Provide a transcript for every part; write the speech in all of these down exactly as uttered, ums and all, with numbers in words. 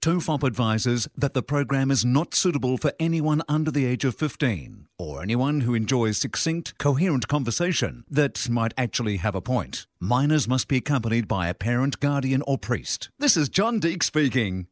Tofop advises that the program is not suitable for anyone under the age of fifteen, or anyone who enjoys succinct, coherent conversation that might actually have a point. Minors must be accompanied by a parent, guardian, or priest. This is John Deek speaking.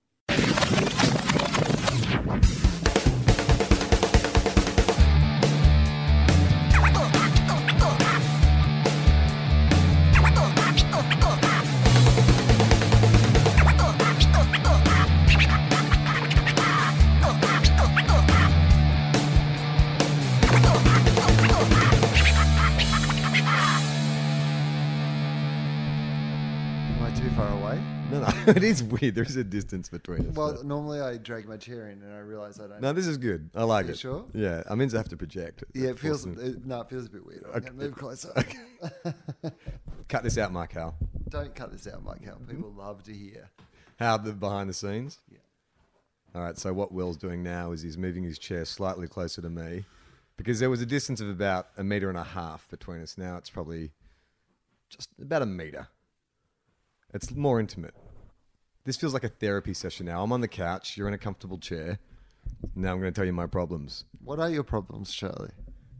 It is weird. There is a distance between us. Well, but normally I drag my chair in and I realise I don't. No, this is good. I like it. Are you sure? Yeah. I mean, I have to project. Yeah, it feels... It, no, it feels a bit weird. I'm okay. Move closer. Okay. Cut this out, Mike Howell. Don't cut this out, Mike Howell. People mm-hmm. love to hear. How the behind the scenes? Yeah. All right, so what Will's doing now is he's moving his chair slightly closer to me because there was a distance of about a metre and a half between us. Now it's probably just about a metre. It's more intimate. This feels like a therapy session now. I'm on the couch. You're in a comfortable chair. Now I'm going to tell you my problems. What are your problems, Charlie?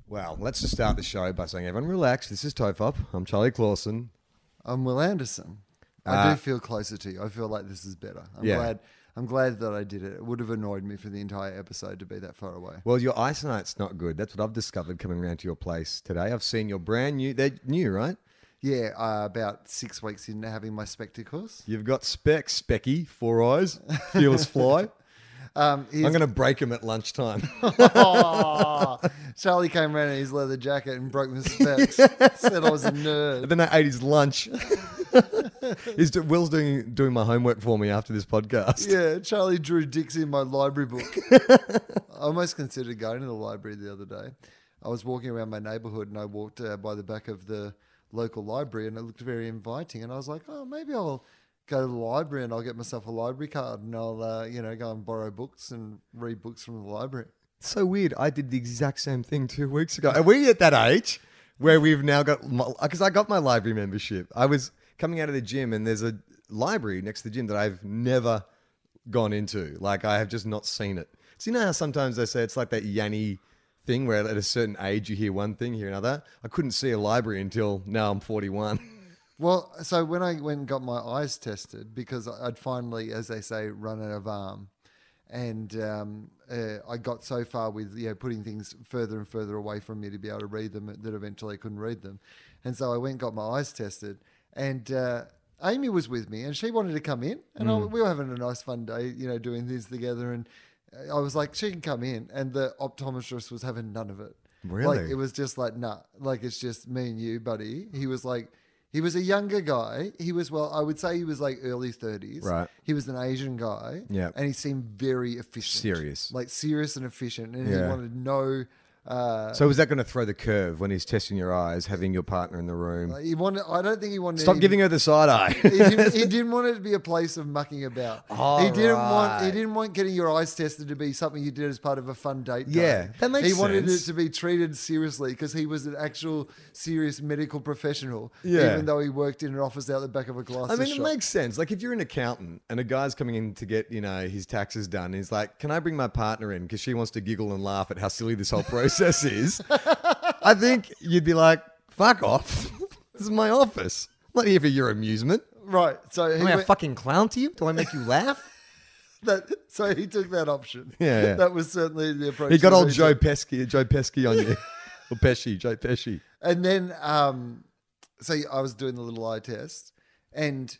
Well, let's just start the show by saying, everyone relax. This is Tofop. I'm Charlie Clawson. I'm Will Anderson. Uh, I do feel closer to you. I feel like this is better. I'm yeah. glad I'm glad that I did it. It would have annoyed me for the entire episode to be that far away. Well, your eyesight's not good. That's what I've discovered coming around to your place today. I've seen your brand new... They're new, right? Yeah, uh, about six weeks into having my spectacles. You've got specs, Specky, four eyes, feels fly. um, I'm going to break him at lunchtime. Oh, Charlie came around in his leather jacket and broke my specs. Yeah. Said I was a nerd. And then I ate his lunch. He's do- Will's doing doing my homework for me after this podcast. Yeah, Charlie drew dicks in my library book. I almost considered going to the library the other day. I was walking around my neighbourhood and I walked uh, by the back of the local library and it looked very inviting and I was like, oh, maybe I'll go to the library and I'll get myself a library card and I'll uh, you know, go and borrow books and read books from the library. It's so weird. I did the exact same thing two weeks ago. Are we at that age where we've now got, because I got my library membership. I was coming out of the gym and there's a library next to the gym that I've never gone into. Like, I have just not seen it. So you know how sometimes they say it's like that Yanny thing where at a certain age you hear one thing, hear another. I couldn't see a library until now I'm forty-one. Well, so when I went and got my eyes tested, because I'd finally, as they say, run out of arm, and um, uh, I got so far with, you know, putting things further and further away from me to be able to read them that eventually I couldn't read them. And so I went and got my eyes tested, and uh, Amy was with me and she wanted to come in and mm. I, we were having a nice fun day, you know, doing things together, and I was like, she can come in, and the optometrist was having none of it. Really? Like, it was just like, nah, like, it's just me and you, buddy. He was like, he was a younger guy. He was, well, I would say he was like early thirties. Right. He was an Asian guy. Yeah. And he seemed very efficient. Serious. Like, serious and efficient. And yeah. he wanted no... Uh, so was that going to throw the curve when he's testing your eyes, having your partner in the room? He wanted, I don't think he wanted... Stop even, giving her the side eye. he, didn't, he didn't want it to be a place of mucking about. Oh, he didn't right. want He didn't want getting your eyes tested to be something you did as part of a fun date day. Yeah, that makes he sense. He wanted it to be treated seriously because he was an actual serious medical professional, yeah. even though he worked in an office out the back of a glass I mean, shop. It makes sense. Like, if you're an accountant and a guy's coming in to get, you know, his taxes done, he's like, can I bring my partner in because she wants to giggle and laugh at how silly this whole process is, I think you'd be like, fuck off. This is my office. I'm not here for your amusement. Right. So Am I went- a fucking clown to you? Do I make you laugh? That, so he took that option. Yeah, yeah. That was certainly the approach. He got old Joe Pesci, Joe Pesci on you. Or Pesci, Joe Pesci. And then, um, so I was doing the little eye test. And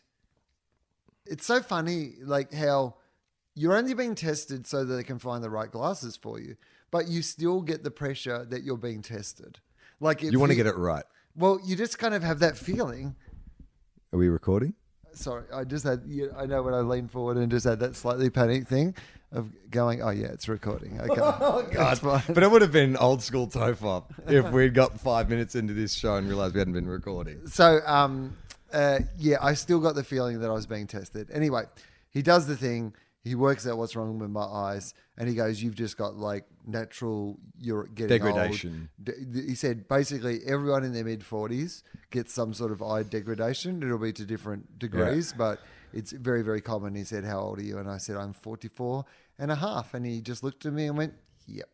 it's so funny, like, how you're only being tested so that they can find the right glasses for you. But you still get the pressure that you're being tested. Like, if you want to get it right. Well, you just kind of have that feeling. Are we recording? Sorry, I just had, you, I know when I leaned forward and just had that slightly panicked thing of going, oh yeah, it's recording. Okay. Oh, God. But it would have been old school Tofop if we'd got five minutes into this show and realized we hadn't been recording. So, um, Uh, yeah, I still got the feeling that I was being tested. Anyway, he does the thing. He works out what's wrong with my eyes, and he goes, "You've just got like natural, you're getting degradation." Old. He said basically everyone in their mid forties gets some sort of eye degradation. It'll be to different degrees, yeah. but it's very, very common. He said, "How old are you?" And I said, "I'm forty-four and a half." And he just looked at me and went, "Yep.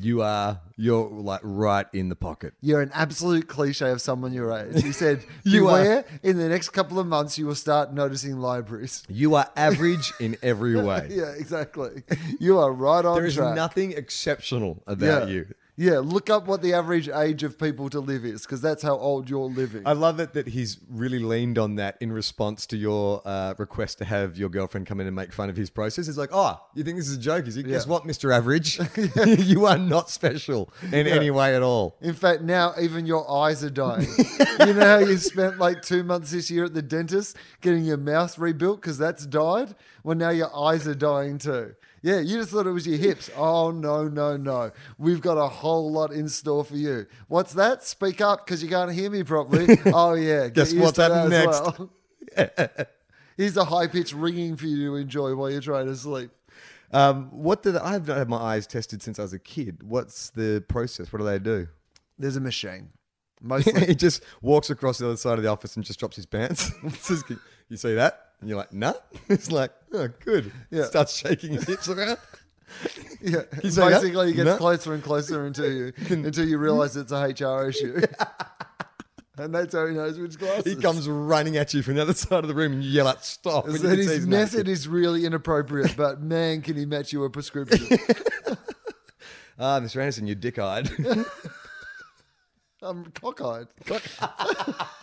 You are, you're like right in the pocket. You're an absolute cliche of someone your age." He said, you beware, are, in the next couple of months, you will start noticing libraries. You are average in every way. Yeah, exactly. You are right on track. There is track. nothing exceptional about yeah. you. Yeah, look up what the average age of people to live is, because that's how old you're living. I love it that he's really leaned on that in response to your uh, request to have your girlfriend come in and make fun of his process. He's like, "Oh, you think this is a joke?" He's like, "Guess yeah. what, Mister Average? You are not special in yeah. any way at all. In fact, now even your eyes are dying." You know how you spent like two months this year at the dentist getting your mouth rebuilt because that's died? Well, now your eyes are dying too. Yeah, you just thought it was your hips. Oh, no, no, no. We've got a whole lot in store for you. What's that? Speak up because you can't hear me properly. Oh, yeah. Guess what's happening next? Well. Yeah. Here's a high-pitched ringing for you to enjoy while you're trying to sleep. Um, what did I have not had my eyes tested since I was a kid. What's the process? What do they do? There's a machine. Mostly. He just walks across the other side of the office and just drops his pants. You see that? And you're like, "Nah." It's like, "Oh, good." Yeah. Starts shaking his hips around. Yeah. Basically, he gets nah. closer and closer until you until you realize it's a H R issue. Yeah. And that's how he knows which glasses. He comes running at you from the other side of the room and you yell out, "Stop." So his, his method is really inappropriate, but man, can he match you a prescription. Ah, uh, Mister Anderson, you're dick-eyed. I'm cockeyed. Cock-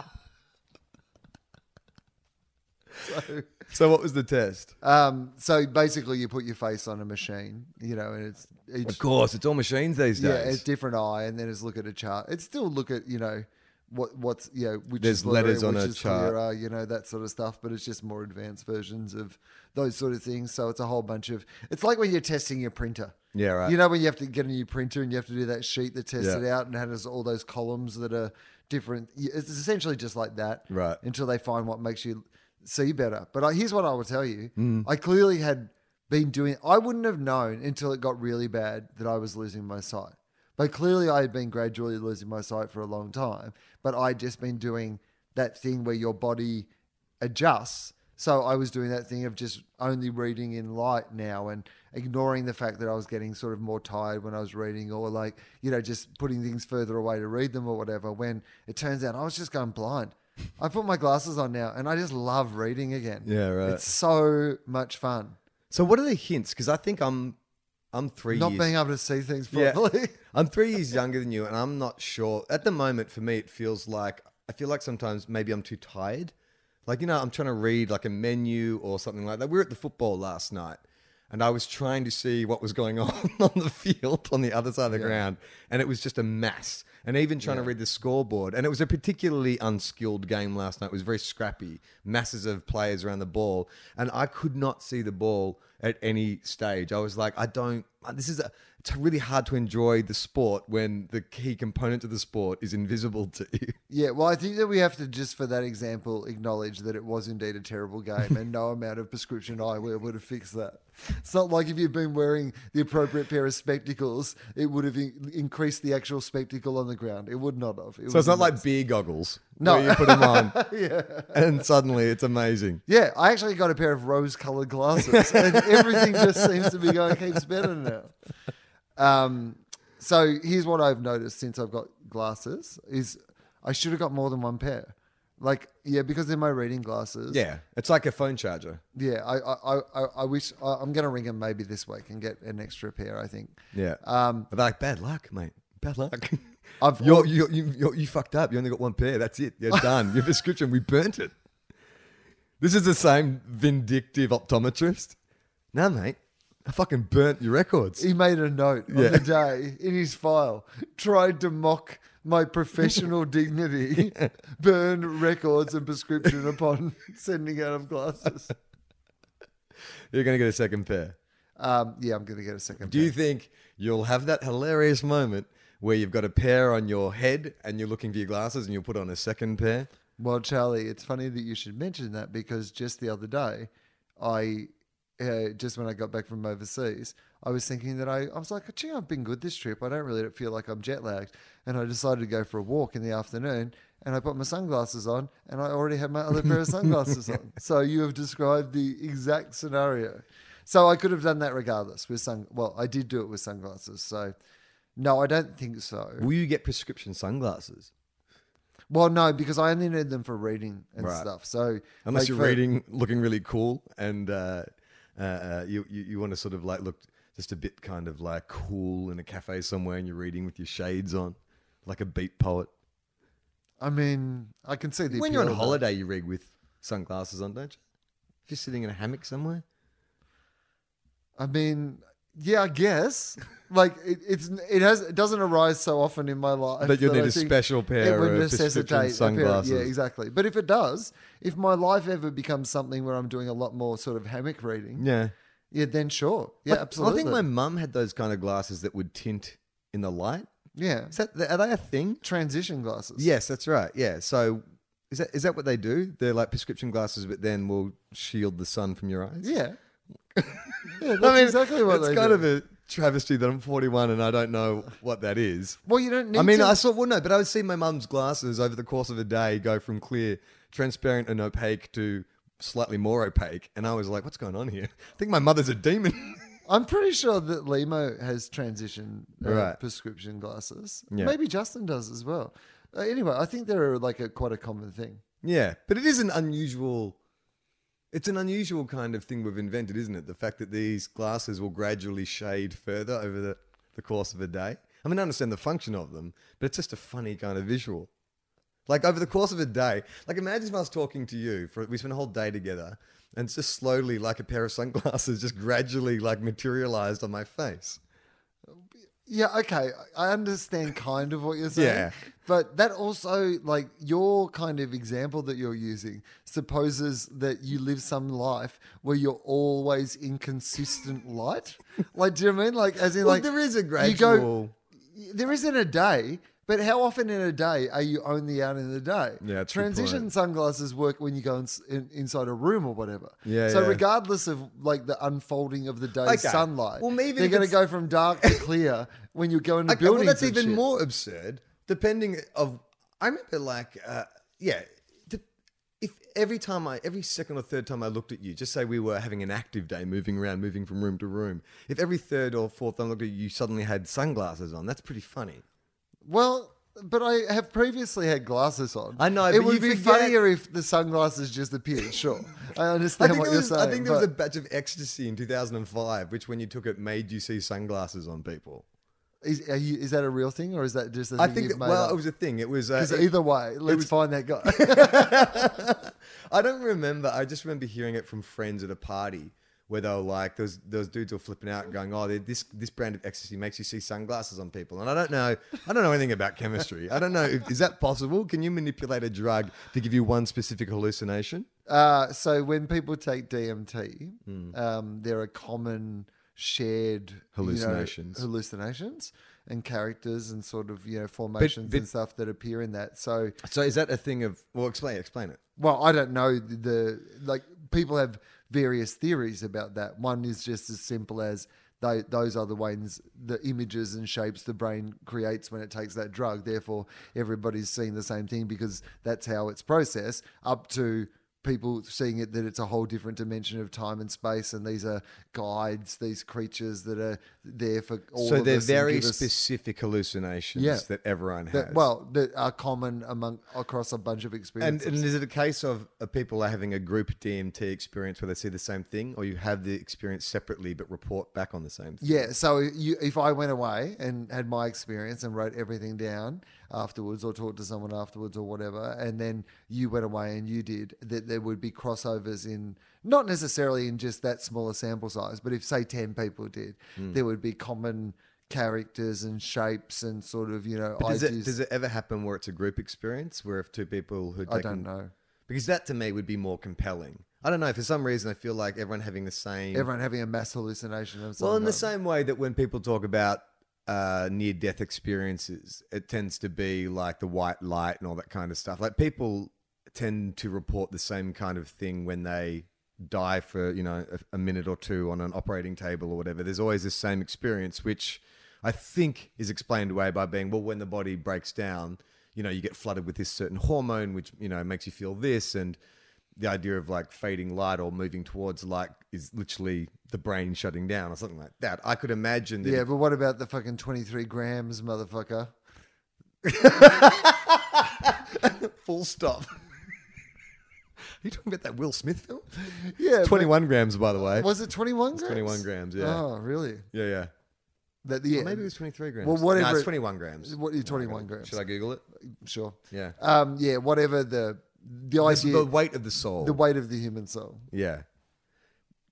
So, so what was the test? Um, so basically you put your face on a machine, you know, and it's... Each, of course, it's all machines these days. Yeah, it's different eye, and then it's look at a chart. It's still look at, you know, what what's, you know, which There's is literary, letters on which a is chart. Clearer, you know, that sort of stuff, but it's just more advanced versions of those sort of things. So it's a whole bunch of... It's like when you're testing your printer. Yeah, right. You know, when you have to get a new printer and you have to do that sheet that tests yeah. it out and has all those columns that are different. It's essentially just like that. Right. Until they find what makes you... see better. But I, here's what I will tell you. Mm. I clearly had been doing, I wouldn't have known until it got really bad that I was losing my sight. But clearly I had been gradually losing my sight for a long time, but I'd just been doing that thing where your body adjusts. So I was doing that thing of just only reading in light now and ignoring the fact that I was getting sort of more tired when I was reading, or like, you know, just putting things further away to read them or whatever, when it turns out I was just going blind. I put my glasses on now and I just love reading again. Yeah, right. It's so much fun. So what are the hints? Because I think I'm I'm three not years... Not being able to see things properly. Yeah. I'm three years younger than you and I'm not sure. At the moment, for me, it feels like... I feel like sometimes maybe I'm too tired. Like, you know, I'm trying to read like a menu or something like that. We were at the football last night and I was trying to see what was going on on the field on the other side of the yeah. ground, and it was just a mass. And even trying yeah. to read the scoreboard. And it was a particularly unskilled game last night. It was very scrappy. Masses of players around the ball. And I could not see the ball at any stage. I was like, I don't... This is a, it's really hard to enjoy the sport when the key component of the sport is invisible to you. Yeah, well, I think that we have to, just for that example, acknowledge that it was indeed a terrible game and no amount of prescription eyewear would have fixed that. It's not like if you've been wearing the appropriate pair of spectacles, it would have in- increased the actual spectacle on the ground. It would not have. It so it's not like beer goggles no. where you put them on yeah. and suddenly it's amazing. Yeah, I actually got a pair of rose-coloured glasses and everything just seems to be going heaps better now. Um, so here's what I've noticed since I've got glasses is I should have got more than one pair. Like, yeah, because they're my reading glasses. Yeah, it's like a phone charger. Yeah, I I, I, I wish I, I'm going to ring them maybe this week and get an extra pair, I think. Yeah. Um, but like, bad luck, mate. Bad luck. I've you're, you're, you you you fucked up. You only got one pair. That's it. You're done. Your prescription, we burnt it. This is the same vindictive optometrist. No, mate. I fucking burnt your records. He made a note yeah. on the day in his file. Tried to mock my professional dignity. Yeah. Burned records and prescription upon sending out of glasses. You're going to get a second pair. Um, yeah, I'm going to get a second Do pair. Do you think you'll have that hilarious moment where you've got a pair on your head and you're looking for your glasses and you'll put on a second pair? Well, Charlie, it's funny that you should mention that, because just the other day, I uh, just when I got back from overseas, I was thinking that I, I was like, gee, I've been good this trip. I don't really feel like I'm jet lagged. And I decided to go for a walk in the afternoon, and I put my sunglasses on, and I already had my other pair of sunglasses on. So you have described the exact scenario. So I could have done that regardless with sun. Well, I did do it with sunglasses. So no, I don't think so. Will you get prescription sunglasses? Well, no, because I only need them for reading and right. stuff. So unless like you're for, reading, looking really cool, and uh, uh, you, you you want to sort of like look just a bit kind of like cool in a cafe somewhere, and you're reading with your shades on, like a beat poet. I mean, I can see the when you're on holiday, you read with sunglasses on, don't you? If you're sitting in a hammock somewhere. I mean, yeah, I guess. Like it, it's it has it doesn't arise so often in my life. But you'll need I a special pair. It would necessitate sunglasses. A pair, yeah, exactly. But if it does, if my life ever becomes something where I'm doing a lot more sort of hammock reading, yeah, yeah, then sure, yeah, but, absolutely. I think my mum had those kind of glasses that would tint in the light. Yeah, is that, are they a thing? Transition glasses. Yes, that's right. Yeah, so is that is that what they do? They're like prescription glasses, but then will shield the sun from your eyes. Yeah. yeah, that's I mean, exactly what it's they kind do. Of a travesty that I'm forty-one and I don't know what that is. Well, you don't need I mean, to. I saw, well, no, but I would see my mum's glasses over the course of a day go from clear, transparent and opaque to slightly more opaque. And I was like, what's going on here? I think my mother's a demon. I'm pretty sure that Limo has transition uh, right. prescription glasses. Yeah. Maybe Justin does as well. Uh, anyway, I think they're like a, quite a common thing. Yeah, but it is an unusual... It's an unusual kind of thing we've invented, isn't it? The fact that these glasses will gradually shade further over the, the course of a day. I mean, I understand the function of them, but it's just a funny kind of visual. Like over the course of a day, like imagine if I was talking to you, for we spent a whole day together, and it's just slowly like a pair of sunglasses just gradually like materialized on my face. Yeah, okay. I understand kind of what you're saying. Yeah. But that also, like, your kind of example that you're using supposes that you live some life where you're always in consistent light. Like, do you know what I mean? Like, as in, well, like... there is a gradual... You go, there isn't a day, but how often in a day are you only out in the day? Yeah, transition sunglasses work when you go in, in, inside a room or whatever. Yeah, So yeah. regardless of, like, the unfolding of the day's okay. sunlight, well, maybe they're going to go from dark to clear when you go into okay, buildings. Well, that's even shit. more absurd. Depending of, I remember like, uh, yeah, if every time I, every second or third time I looked at you, just say we were having an active day, moving around, moving from room to room. If every third or fourth time I looked at you, you suddenly had sunglasses on, that's pretty funny. Well, but I have previously had glasses on. I know, it but would be forget... funnier if the sunglasses just appeared. Sure, I understand I what was, you're saying. I think there but... was a batch of ecstasy in two thousand five, which when you took it made you see sunglasses on people. Is, are you, is that a real thing or is that just a thing I think you've that, made well, up? It was a thing. It was... Because uh, either way, let's was, find that guy. I don't remember. I just remember hearing it from friends at a party where they were like, those those dudes were flipping out and going, oh, this this brand of ecstasy makes you see sunglasses on people. And I don't know. I don't know anything about chemistry. I don't know. If, is that possible? Can you manipulate a drug to give you one specific hallucination? Uh, so when people take D M T, mm. um, there are common... shared hallucinations you know, hallucinations and characters and sort of you know formations but, but, and stuff that appear in that so so is that a thing of well explain explain it well I don't know the, the like people have various theories about that. One is just as simple as they, those are the ways the images and shapes the brain creates when it takes that drug, therefore everybody's seeing the same thing because that's how it's processed, up to people seeing it that it's a whole different dimension of time and space, and these are guides, these creatures that are there for all so of us. So they're very specific hallucinations yeah, that everyone has. That, well, that are common among across a bunch of experiences. And, and is it a case of uh, people are having a group D M T experience where they see the same thing, or you have the experience separately but report back on the same thing? Yeah, so you, if I went away and had my experience and wrote everything down afterwards or talked to someone afterwards or whatever, and then you went away and you did, that there would be crossovers in, not necessarily in just that smaller sample size, but if say ten people did, mm. there would be common characters and shapes and sort of, you know, but does ideas. It, does it ever happen where it's a group experience where if two people who taken, I don't know. Because that to me would be more compelling. I don't know. For some reason, I feel like everyone having the same. Everyone having a mass hallucination. Of well, in the same way that when people talk about Uh, near-death experiences, it tends to be like the white light and all that kind of stuff. Like people tend to report the same kind of thing when they die for, you know, a, a minute or two on an operating table or whatever. There's always this same experience, which I think is explained away by being, well, when the body breaks down, you know, you get flooded with this certain hormone, which, you know, makes you feel this. And the idea of like fading light or moving towards light is literally the brain shutting down or something like that. I could imagine. That yeah, but what about the fucking twenty-three grams, motherfucker? Full stop. Are you talking about that Will Smith film? Yeah. twenty-one grams, by the way. Was it twenty-one grams? It was twenty-one grams, yeah. Oh, really? Yeah, yeah. That, yeah. Well, maybe it was twenty-three grams. Well, whatever. No, it's twenty-one grams. What, twenty-one grams. Should I Google it? Sure. Yeah. Um, yeah, whatever the the idea. The weight of the soul. The weight of the human soul. Yeah.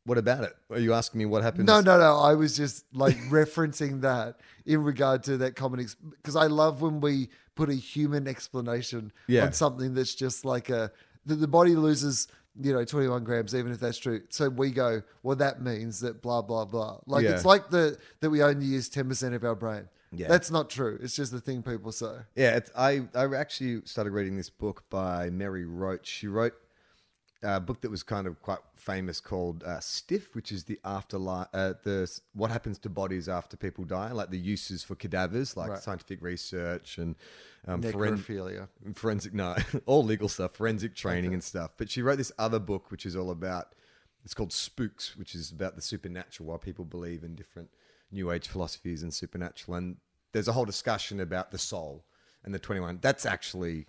What about it? Are you asking me what happens? No, no, no. I was just like referencing that in regard to that common ex- because I love when we put a human explanation yeah. on something that's just like a that the body loses, you know, twenty-one grams, even if that's true. So we go, well, that means that blah, blah, blah. Like yeah. it's like the that we only use ten percent of our brain. Yeah. That's not true. It's just the thing people say. Yeah. It's, I, I actually started reading this book by Mary Roach. She wrote a book that was kind of quite famous called uh, Stiff, which is the afterlife, uh, the what happens to bodies after people die, like the uses for cadavers, like right. scientific research and um, necrophilia, foren- forensic, no, all legal stuff, forensic training okay. and stuff. But she wrote this other book, which is all about, it's called Spooks, which is about the supernatural, why people believe in different New Age philosophies and supernatural. And there's a whole discussion about the soul and the twenty-one. That's actually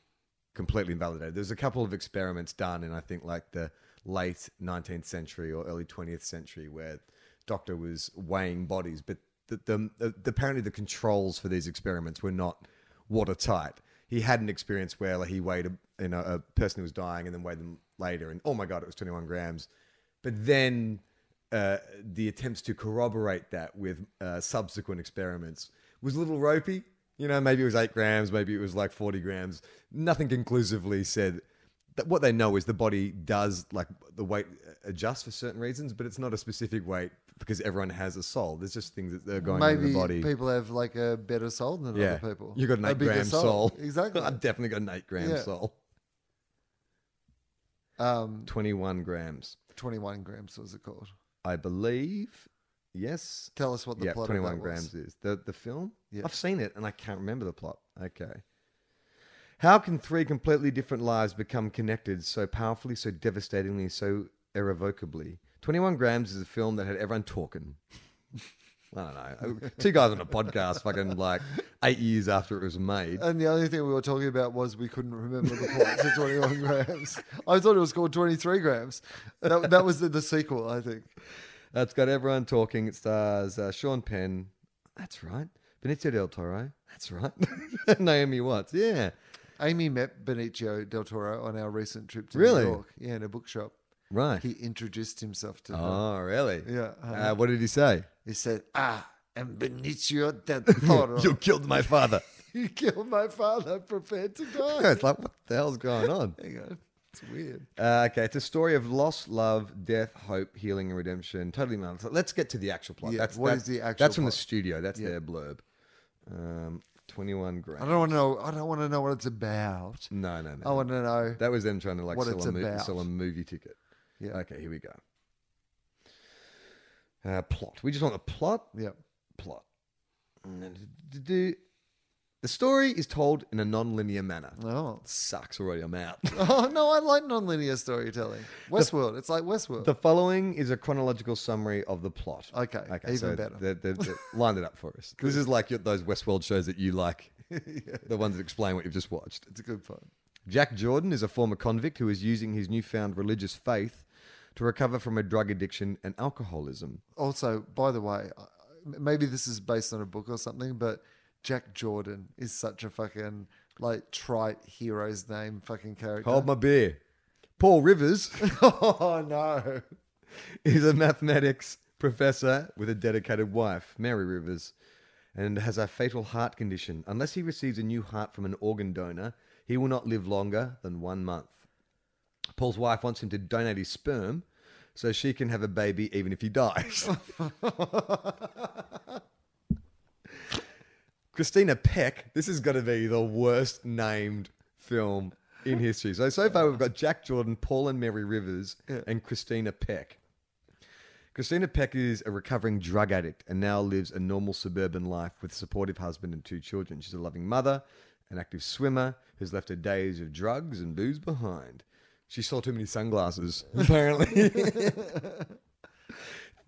completely invalidated. There's a couple of experiments done in, I think, like the late nineteenth century or early twentieth century where the doctor was weighing bodies, but the, the, the, apparently the controls for these experiments were not watertight. He had an experience where like, he weighed a, you know, a person who was dying and then weighed them later and, oh my God, it was twenty-one grams. But then... Uh, the attempts to corroborate that with uh, subsequent experiments was a little ropey. You know, maybe it was eight grams, maybe it was like forty grams. Nothing conclusively said that. What they know is the body does, like, the weight adjusts for certain reasons, but it's not a specific weight because everyone has a soul. There's just things that are going on in the body. Maybe people have like a better soul than yeah. other people. You've got an eight gram soul. soul. Exactly. I've definitely got an eight gram yeah. soul. Um, twenty-one grams. twenty-one grams was it called? I believe, yes. Tell us what the yeah, plot of that was. twenty-one grams is. The the film? Yeah. I've seen it and I can't remember the plot. Okay. How can three completely different lives become connected so powerfully, so devastatingly, so irrevocably? twenty-one grams is a film that had everyone talking. I don't know. Two guys on a podcast fucking like eight years after it was made. And the only thing we were talking about was we couldn't remember the plot to twenty-one grams. I thought it was called twenty-three grams. That, that was the, the sequel, I think. That's got everyone talking. It stars uh, Sean Penn. That's right. Benicio del Toro. That's right. Naomi Watts. Yeah. Amy met Benicio del Toro on our recent trip to really? New York. Yeah, in a bookshop. Right. He introduced himself to her. Oh, really? Yeah. Uh, what did he say? He said, ah, and Benicio del Toro. You killed my father. You killed my father. I'm prepared to die. It's like, what the hell's going on? Hang on. It's weird. Uh, okay. It's a story of loss, love, death, hope, healing, and redemption. Totally nuts. Let's get to the actual plot. Yeah, that's, what that's, is the actual That's from plot? The studio. That's yeah. their blurb. Um, twenty-one grams. I don't want to know. I don't want to know what it's about. No, no, no. I want to know. That was them trying to like sell a, movie, sell a movie ticket. Yeah. Okay, here we go. Uh, plot. We just want a plot. Yep. Plot. The story is told in a non-linear manner. Oh. Sucks already. I'm out. Oh, no, I like non-linear storytelling. Westworld. The, it's like Westworld. The following is a chronological summary of the plot. Okay. Okay. Even so better. They're, they're, they're lined it up for us. This is like your, those Westworld shows that you like. Yeah. The ones that explain what you've just watched. It's a good plot. Jack Jordan is a former convict who is using his newfound religious faith to recover from a drug addiction and alcoholism. Also, by the way, maybe this is based on a book or something, but Jack Jordan is such a fucking like trite hero's name fucking character. Hold my beer. Paul Rivers. Oh, no. He's a mathematics professor with a dedicated wife, Mary Rivers, and has a fatal heart condition. Unless he receives a new heart from an organ donor, he will not live longer than one month. Paul's wife wants him to donate his sperm so she can have a baby even if he dies. Christina Peck, this has got to be the worst named film in history. So, so far we've got Jack Jordan, Paul and Mary Rivers, yeah. and Christina Peck. Christina Peck is a recovering drug addict and now lives a normal suburban life with a supportive husband and two children. She's a loving mother, an active swimmer who's left her days of drugs and booze behind. She saw too many sunglasses, apparently.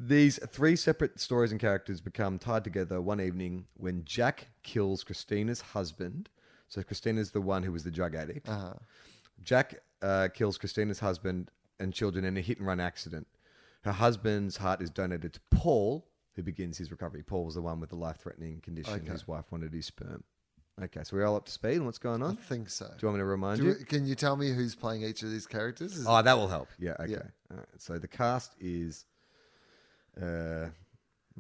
These three separate stories and characters become tied together one evening when Jack kills Christina's husband. So Christina's the one who was the drug addict. Uh-huh. Jack uh, kills Christina's husband and children in a hit-and-run accident. Her husband's heart is donated to Paul, who begins his recovery. Paul was the one with the life-threatening condition. Okay. His wife wanted his sperm. Okay, so we're all up to speed on what's going on? I think so. Do you want me to remind Do you? We, can you tell me who's playing each of these characters? Is oh, it... that will help. Yeah, okay. Yeah. All right. So the cast is... Uh,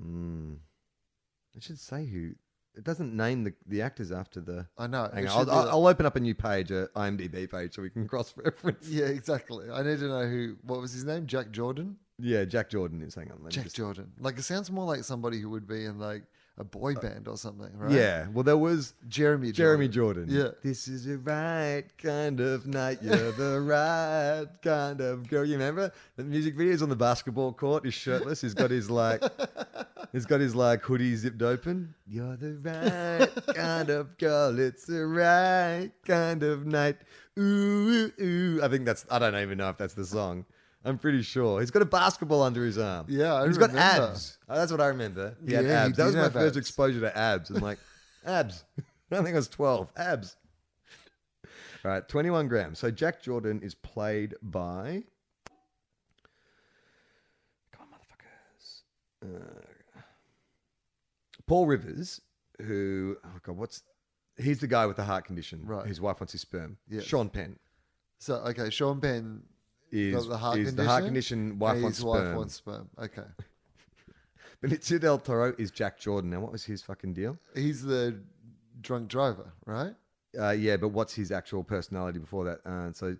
mm, I should say who... It doesn't name the, the actors after the... I know. Hang on, I'll, I'll, I'll open up a new page, an IMDb page, so we can cross-reference. Yeah, exactly. I need to know who... What was his name? Jack Jordan? Yeah, Jack Jordan is. Hang on. Jack just... Jordan. Like, it sounds more like somebody who would be in, like... a boy band or something, right? Yeah. Well, there was Jeremy Jeremy Jordan. Jordan. Yeah. This is the right kind of night. You're the right kind of girl. You remember the music video's on the basketball court. He's shirtless. He's got his like, he's got his like hoodie zipped open. You're the right kind of girl. It's the right kind of night. Ooh, ooh, ooh. I think that's. I don't even know if that's the song. I'm pretty sure. He's got a basketball under his arm. Yeah, I He's remember. got abs. Oh, that's what I remember. He had yeah, abs. He that was my first abs. exposure to abs. I'm like, abs. I think I was twelve. Abs. All right, twenty-one grams. So Jack Jordan is played by... Come on, motherfuckers. Uh, Paul Rivers, who... Oh, God, what's... He's the guy with the heart condition. Right. His wife wants his sperm. Yes. Sean Penn. So, okay, Sean Penn... Is, the, heart is the heart condition, wife His wants wife sperm. wants sperm, okay. Benicio del Toro is Jack Jordan. Now, what was his fucking deal? He's the drunk driver, right? Uh, yeah, but what's his actual personality before that? Uh, so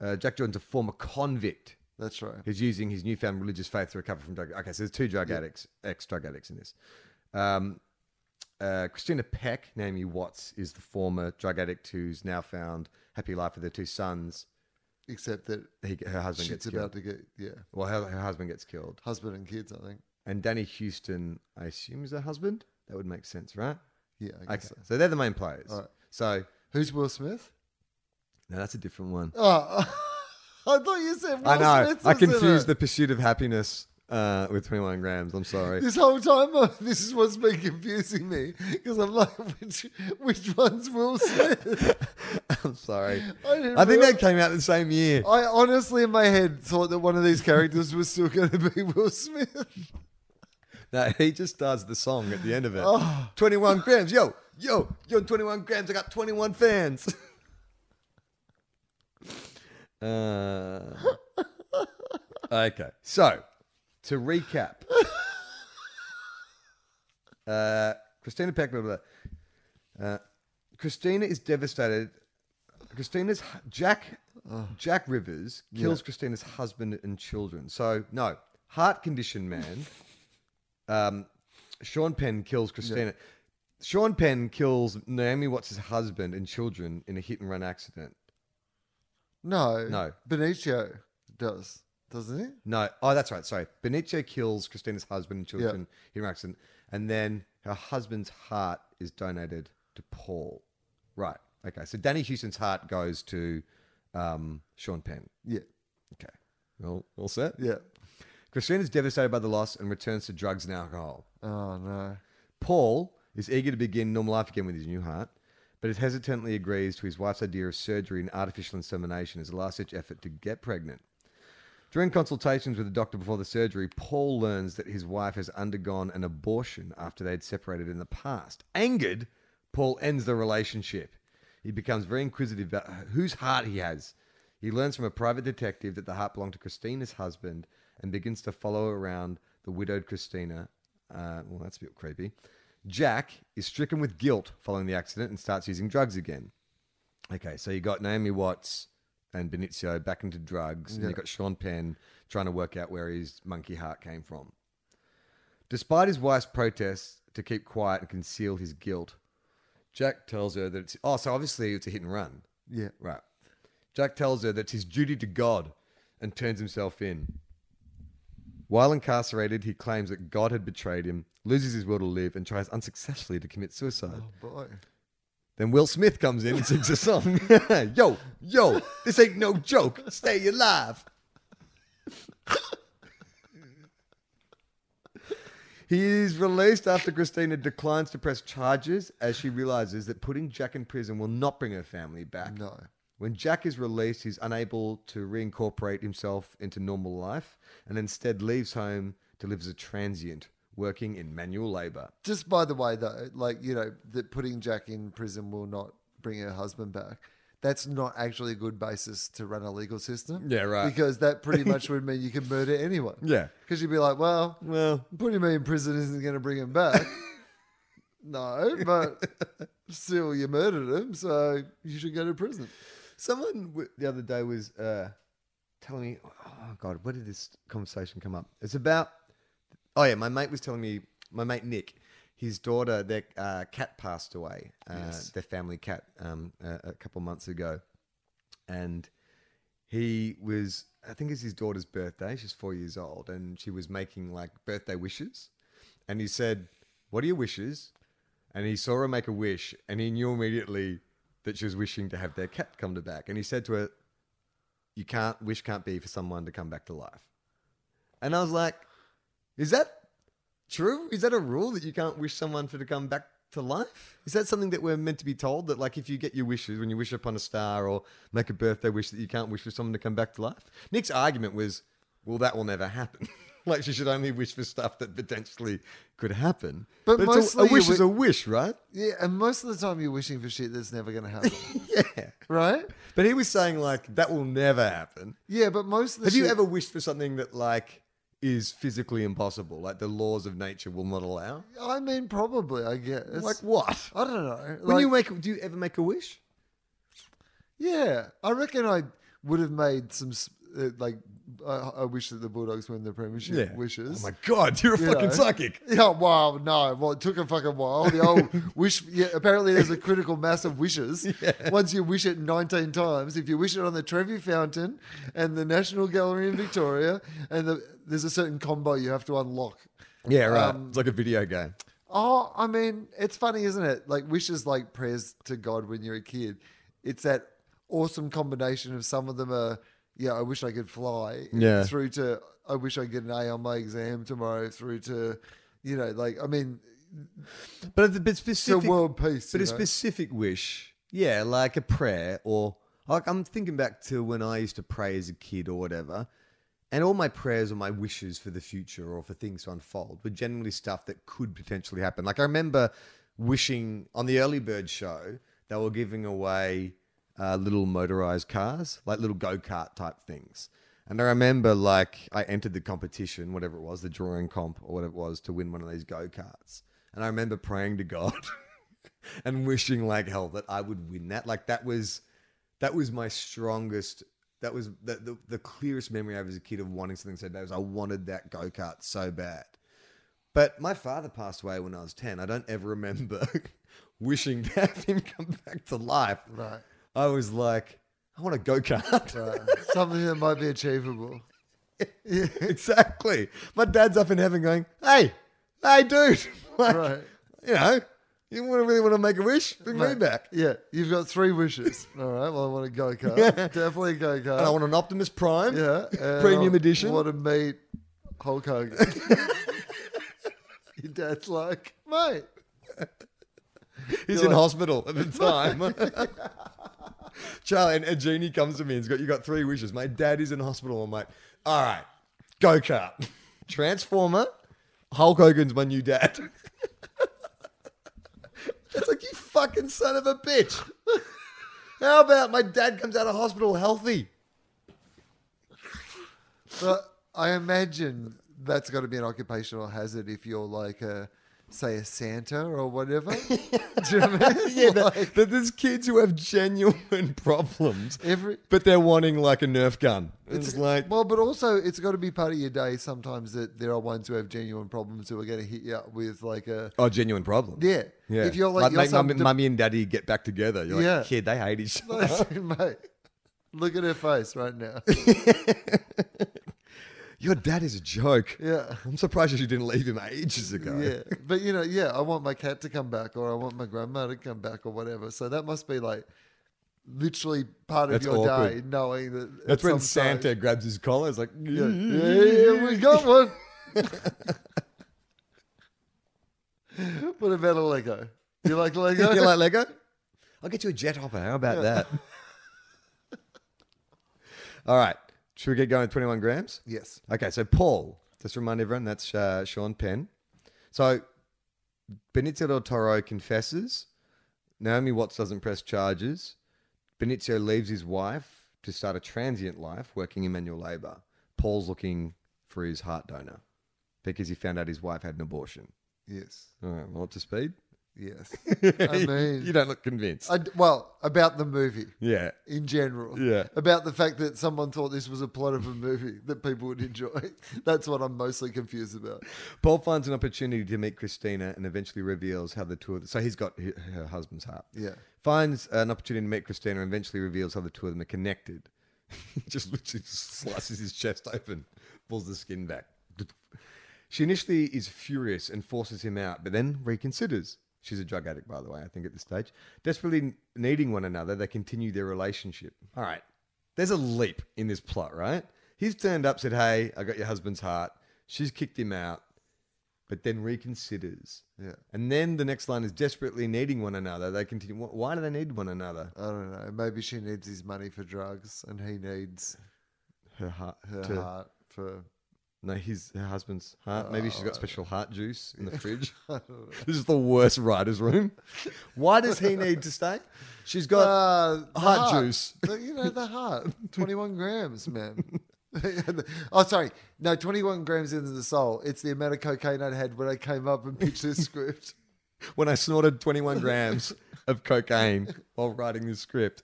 uh, Jack Jordan's a former convict. That's right. Who's using his newfound religious faith to recover from drug... Okay, so there's two drug yep. addicts, ex-drug addicts in this. Um, uh, Christina Peck, Naomi Watts, is the former drug addict who's now found happy life with their two sons. Except that he, her husband gets killed. about to get, yeah. Well, her, her husband gets killed. Husband and kids, I think. And Danny Houston, I assume, is her husband? That would make sense, right? Yeah, I guess okay. so. So they're the main players. All right. So who's Will Smith? No, that's a different one. Oh, I thought you said Will I know. Smith. I confused The Pursuit of Happiness uh, with twenty-one grams. I'm sorry. This whole time, uh, this is what's been confusing me because I'm like, which, which one's Will Smith? I'm sorry. I, didn't I think that came out the same year. I honestly, in my head, thought that one of these characters was still going to be Will Smith. No, he just starts the song at the end of it. Oh. twenty-one grams. Yo, yo, yo, twenty-one grams. I got twenty-one fans. Uh, okay. So, to recap. Uh, Christina Peck, blah, blah, blah. Uh, Christina is devastated... Christina's Jack Jack Rivers kills yeah. Christina's husband and children. So no heart condition man. um, Sean Penn kills Christina. Yeah. Sean Penn kills Naomi Watts' husband and children in a hit and run accident. No, no, Benicio does, doesn't he? No, oh that's right. Sorry, Benicio kills Christina's husband and children yeah. in a hit and run accident, and then her husband's heart is donated to Paul. Right. Okay, so Danny Houston's heart goes to um, Sean Penn. Yeah. Okay. All, all set? Yeah. Christina's devastated by the loss and returns to drugs and alcohol. Oh, no. Paul is eager to begin normal life again with his new heart, but it hesitantly agrees to his wife's idea of surgery and artificial insemination as a last-ditch effort to get pregnant. During consultations with the doctor before the surgery, Paul learns that his wife has undergone an abortion after they'd separated in the past. Angered, Paul ends the relationship. He becomes very inquisitive about whose heart he has. He learns from a private detective that the heart belonged to Christina's husband and begins to follow around the widowed Christina. Uh, well, that's a bit creepy. Jack is stricken with guilt following the accident and starts using drugs again. Okay, so you got Naomi Watts and Benicio back into drugs, yeah. and you got Sean Penn trying to work out where his monkey heart came from. Despite his wife's protests to keep quiet and conceal his guilt, Jack tells her that it's... Oh, so obviously it's a hit and run. Yeah. Right. Jack tells her that's his duty to God and turns himself in. While incarcerated, he claims that God had betrayed him, loses his will to live, and tries unsuccessfully to commit suicide. Oh, boy. Then Will Smith comes in and sings a song. Yo, yo, this ain't no joke. Stay alive. He is released after Christina declines to press charges as she realizes that putting Jack in prison will not bring her family back. No. When Jack is released, he's unable to reincorporate himself into normal life and instead leaves home to live as a transient, working in manual labor. Just by the way, though, like, you know, that putting Jack in prison will not bring her husband back. That's not actually a good basis to run a legal system. Yeah, right. Because that pretty much would mean you could murder anyone. Yeah. Because you'd be like, well, well, putting me in prison isn't going to bring him back. No, but still, you murdered him, so you should go to prison. Someone w- the other day was uh, telling me, oh, God, where did this conversation come up? It's about, oh, yeah, my mate was telling me, my mate Nick, his daughter, their uh, cat passed away, uh, yes. their family cat, um, a, a couple months ago. And he was, I think it's his daughter's birthday. She's four years old. And she was making like birthday wishes. And he said, what are your wishes? And he saw her make a wish. And he knew immediately that she was wishing to have their cat come to back. And he said to her, you can't, wish can't be for someone to come back to life. And I was like, is that true? Is that a rule that you can't wish someone for to come back to life? Is that something that we're meant to be told, that like if you get your wishes when you wish upon a star or make a birthday wish, that you can't wish for someone to come back to life? Nick's argument was, well, that will never happen. Like she should only wish for stuff that potentially could happen. But, but mostly a, a wish wi- is a wish, right? Yeah, and most of the time you're wishing for shit that's never going to happen. Yeah. Right? But he was saying like that will never happen. Yeah, but most of the Have shit- you ever wished for something that like is physically impossible, like the laws of nature will not allow? I mean, probably, I guess. Like what? I don't know. When like, you make, do you ever make a wish? Yeah, I reckon I would have made some, uh, like, I, I wish that the Bulldogs win the premiership yeah. wishes. Oh my God, you're a you fucking know. psychic. Yeah, well, no, well, it took a fucking while. The old wish, yeah, apparently there's a critical mass of wishes. Yeah. Once you wish it nineteen times, if you wish it on the Trevi Fountain and the National Gallery in Victoria, and the, there's a certain combo you have to unlock. Yeah, right. Um, it's like a video game. Oh, I mean, it's funny, isn't it? Like wishes like prayers to God when you're a kid. It's that awesome combination of some of them are, yeah, I wish I could fly. Yeah. Through to, I wish I get an A on my exam tomorrow. Through to, you know, like, I mean, but it's specific, world peace. But a know? specific wish, yeah, like a prayer, or like I'm thinking back to when I used to pray as a kid or whatever, and all my prayers or my wishes for the future or for things to unfold were generally stuff that could potentially happen. Like I remember wishing on the Early Bird show they were giving away Uh, little motorized cars, like little go-kart type things. And I remember like I entered the competition, whatever it was, the drawing comp or whatever it was, to win one of these go-karts. And I remember praying to God and wishing like hell that I would win that. Like that was, that was my strongest, that was the, the, the clearest memory I have as a kid of wanting something so bad, was I wanted that go-kart so bad. But my father passed away when I was ten. I don't ever remember wishing to have him come back to life. Right. I was like, I want a go-kart. Right. Something that might be achievable. Yeah. Exactly. My dad's up in heaven going, hey, hey, dude. Like, right. You know, you want to really want to make a wish? Bring Mate, me back. Yeah, you've got three wishes. All right, well, I want a go-kart. Yeah. Definitely a go-kart. And I want an Optimus Prime. Yeah. Premium I edition. I want to meet Hulk Hogan. Your dad's like, mate. He's You're in like, hospital at the time. Charlie, and a genie comes to me and's got, you got three wishes. My dad is in hospital. I'm like, all right, go-kart, Transformer, Hulk Hogan's my new dad. It's like, you fucking son of a bitch. How about my dad comes out of hospital healthy? But I imagine that's got to be an occupational hazard if you're like a, say a Santa or whatever. Do you know what I mean? Yeah, like, that, that there's kids who have genuine problems, every, but they're wanting like a Nerf gun. It's, it's like, well, but also it's got to be part of your day sometimes that there are ones who have genuine problems who are going to hit you up with like a oh genuine problem. Yeah, yeah. If you're like, like you're make mummy, de- mummy and daddy get back together, you're like, yeah, kid, they hate each other, mate. Look at her face right now. Your dad is a joke. Yeah. I'm surprised you didn't leave him ages ago. Yeah. But, you know, yeah, I want my cat to come back, or I want my grandma to come back, or whatever. So that must be like literally part of That's your awkward. day, knowing that. That's when Santa stage, grabs his collar. It's like, yeah, yeah, we got one. What about a Lego? You like Lego? You like Lego? I'll get you a jet hopper. How about yeah. that? All right. Should we get going with twenty-one grams? Yes. Okay, so Paul, just remind everyone, that's uh, Sean Penn. So Benicio del Toro confesses. Naomi Watts doesn't press charges. Benicio leaves his wife to start a transient life working in manual labor. Paul's looking for his heart donor because he found out his wife had an abortion. Yes. All right, well, up to speed? Yes. I mean... You don't look convinced. I, well, about the movie. Yeah. In general. Yeah. About the fact that someone thought this was a plot of a movie that people would enjoy. That's what I'm mostly confused about. Paul finds an opportunity to meet Christina and eventually reveals how the two of them... So he's got her, her husband's heart. Yeah. Finds an opportunity to meet Christina and eventually reveals how the two of them are connected. He just literally just slices his chest open, pulls the skin back. She initially is furious and forces him out, but then reconsiders. She's a drug addict, by the way, I think, at this stage. Desperately needing one another, they continue their relationship. All right. There's a leap in this plot, right? He's turned up, said, hey, I got your husband's heart. She's kicked him out, but then reconsiders. Yeah. And then the next line is desperately needing one another. They continue. Why do they need one another? I don't know. Maybe she needs his money for drugs and he needs her heart, her to... heart for... No, his her husband's heart. Maybe oh, she's got special heart juice in the fridge. This is the worst writer's room. Why does he need to stay? She's got uh, heart, heart juice. You know, the heart. twenty-one grams, man. Oh, sorry. No, twenty-one grams into the soul. It's the amount of cocaine I had when I came up and pitched this script. When I snorted twenty-one grams of cocaine while writing this script.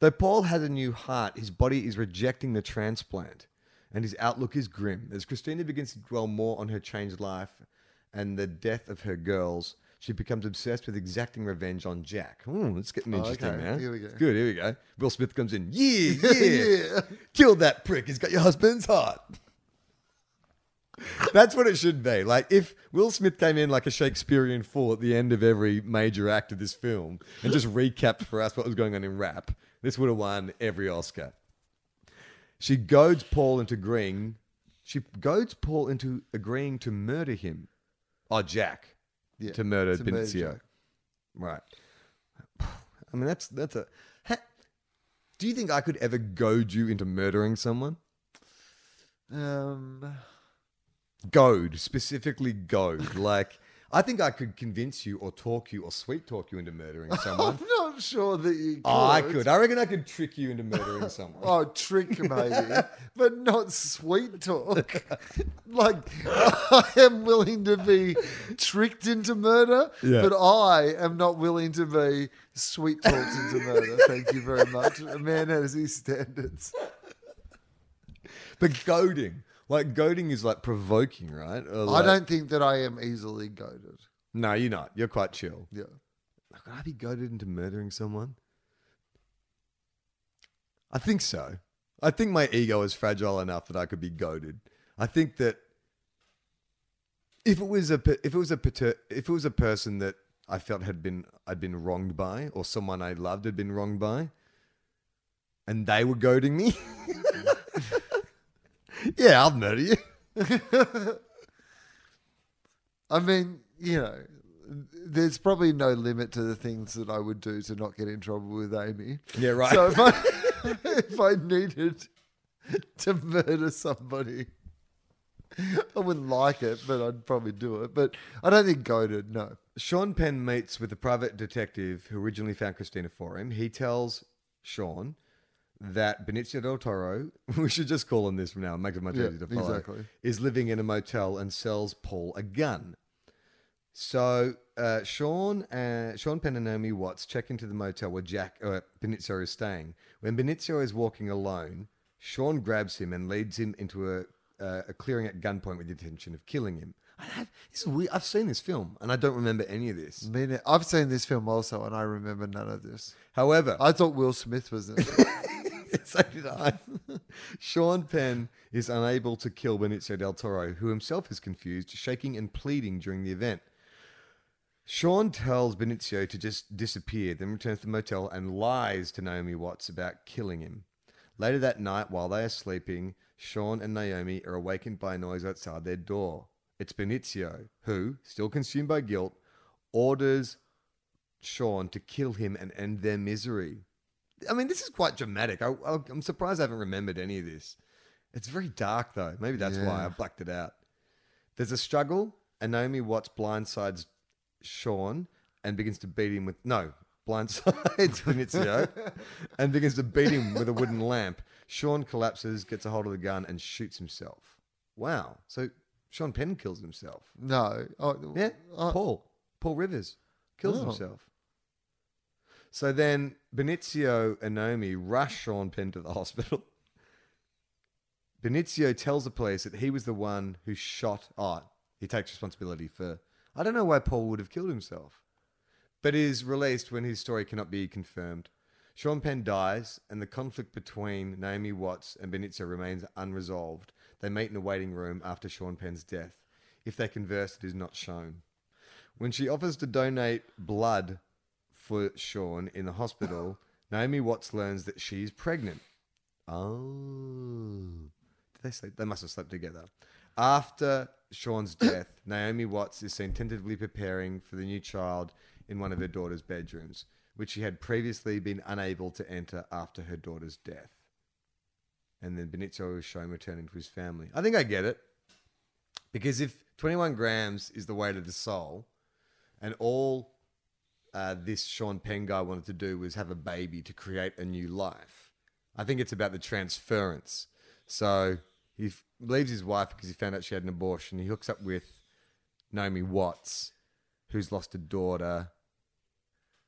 Though Paul has a new heart, his body is rejecting the transplant. And his outlook is grim. As Christina begins to dwell more on her changed life and the death of her girls, she becomes obsessed with exacting revenge on Jack. Ooh, it's getting interesting, oh, okay. man. Here we go. It's good, here we go. Will Smith comes in. Yeah, yeah. yeah. Kill that prick. He's got your husband's heart. That's what it should be. Like, if Will Smith came in like a Shakespearean fool at the end of every major act of this film and just recapped for us what was going on in rap, this would have won every Oscar. She goads Paul into agreeing. She goads Paul into agreeing to murder him. Oh, Jack, yeah, to murder Benicio. Right. I mean, that's that's a. Ha, do you think I could ever goad you into murdering someone? Um, goad specifically, goad. Like, I think I could convince you or talk you or sweet talk you into murdering someone. I'm not sure that you could. Oh, I could. I reckon I could trick you into murdering someone. Oh, trick maybe, but not sweet talk. Like, I am willing to be tricked into murder, yeah. but I am not willing to be sweet talked into murder. Thank you very much. A man has his standards. But goading. Like, goading is like provoking, right? Like, I don't think that I am easily goaded. No, you're not. You're quite chill. Yeah. Could I be goaded into murdering someone? I think so. I think my ego is fragile enough that I could be goaded. I think that if it was a if it was a if it was a person that I felt had been I'd been wronged by, or someone I loved had been wronged by, and they were goading me, yeah, I'll murder you. I mean, you know. There's probably no limit to the things that I would do to not get in trouble with Amy. Yeah, right. So if I, if I needed to murder somebody, I wouldn't like it, but I'd probably do it. But I don't think goaded, no. Sean Penn meets with a private detective who originally found Christina for him. He tells Sean that Benicio del Toro, we should just call him this from now, make it much yeah, easier to follow, exactly. is living in a motel and sells Paul a gun. So uh, Sean, uh, Sean Penn and Naomi Watts check into the motel where Jack uh, Benicio is staying. When Benicio is walking alone, Sean grabs him and leads him into a, uh, a clearing at gunpoint with the intention of killing him. I have, this is weird. I've seen this film and I don't remember any of this. I've seen this film also and I remember none of this. However, I thought Will Smith was in it. so did I. Sean Penn is unable to kill Benicio del Toro, who himself is confused, shaking and pleading during the event. Sean tells Benicio to just disappear, then returns to the motel and lies to Naomi Watts about killing him. Later that night, while they are sleeping, Sean and Naomi are awakened by a noise outside their door. It's Benicio, who, still consumed by guilt, orders Sean to kill him and end their misery. I mean, this is quite dramatic. I, I, I'm surprised I haven't remembered any of this. It's very dark, though. Maybe that's yeah. why I blacked it out. There's a struggle, and Naomi Watts blindsides Sean and begins to beat him with... No, blindsides Benicio and begins to beat him with a wooden lamp. Sean collapses, gets a hold of the gun, and shoots himself. Wow. So... Sean Penn kills himself. No. Uh, yeah, uh, Paul. Paul Rivers kills oh. himself. So then Benicio and Naomi rush Sean Penn to the hospital. Benicio tells the police that he was the one who shot... Oh, he takes responsibility for... I don't know why Paul would have killed himself, but is released when his story cannot be confirmed. Sean Penn dies, and the conflict between Naomi Watts and Benicio remains unresolved. They meet in a waiting room after Sean Penn's death. If they converse, it is not shown. When she offers to donate blood for Sean in the hospital, Naomi Watts learns that she's pregnant. Oh. Did they sleep? They must have slept together. After Sean's death, Naomi Watts is seen tentatively preparing for the new child in one of her daughter's bedrooms, which she had previously been unable to enter after her daughter's death. And then Benicio is shown returning to his family. I think I get it. Because if twenty-one grams is the weight of the soul, and all uh, this Sean Penn guy wanted to do was have a baby to create a new life, I think it's about the transference. So he f- leaves his wife because he found out she had an abortion. He hooks up with Naomi Watts, who's lost a daughter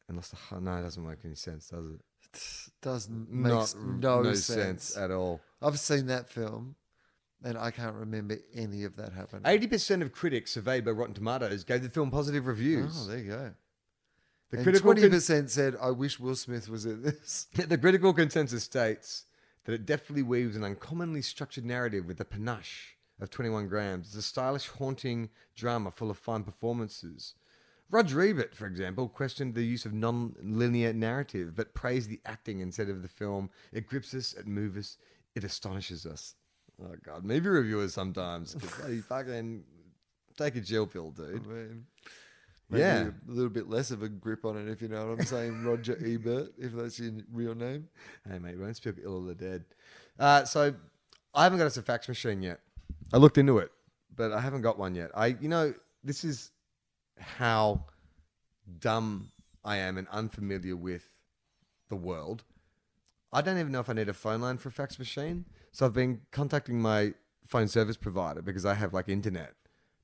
and lost a... No, it doesn't make any sense, does it? Doesn't makes Not, no, no sense. sense at all. I've seen that film and I can't remember any of that happening. eighty percent of critics surveyed by Rotten Tomatoes gave the film positive reviews. Oh, there you go. The and twenty percent con- said, I wish Will Smith was in this. The critical consensus states that it deftly weaves an uncommonly structured narrative with the panache of twenty-one grams. It's a stylish, haunting drama full of fine performances. Roger Ebert, for example, questioned the use of non-linear narrative, but praised the acting instead of the film. It grips us, it moves us, it astonishes us. Oh, God. Movie reviewers sometimes can fucking take a gel pill, dude. I mean, yeah. A little bit less of a grip on it, if you know what I'm saying. Roger Ebert, if that's your real name. Hey, mate, won't spill ill or the dead. Uh, so I haven't got us a fax machine yet. I looked into it, but I haven't got one yet. I, you know, this is... how dumb I am and unfamiliar with the world. I don't even know if I need a phone line for a fax machine. So I've been contacting my phone service provider because I have like internet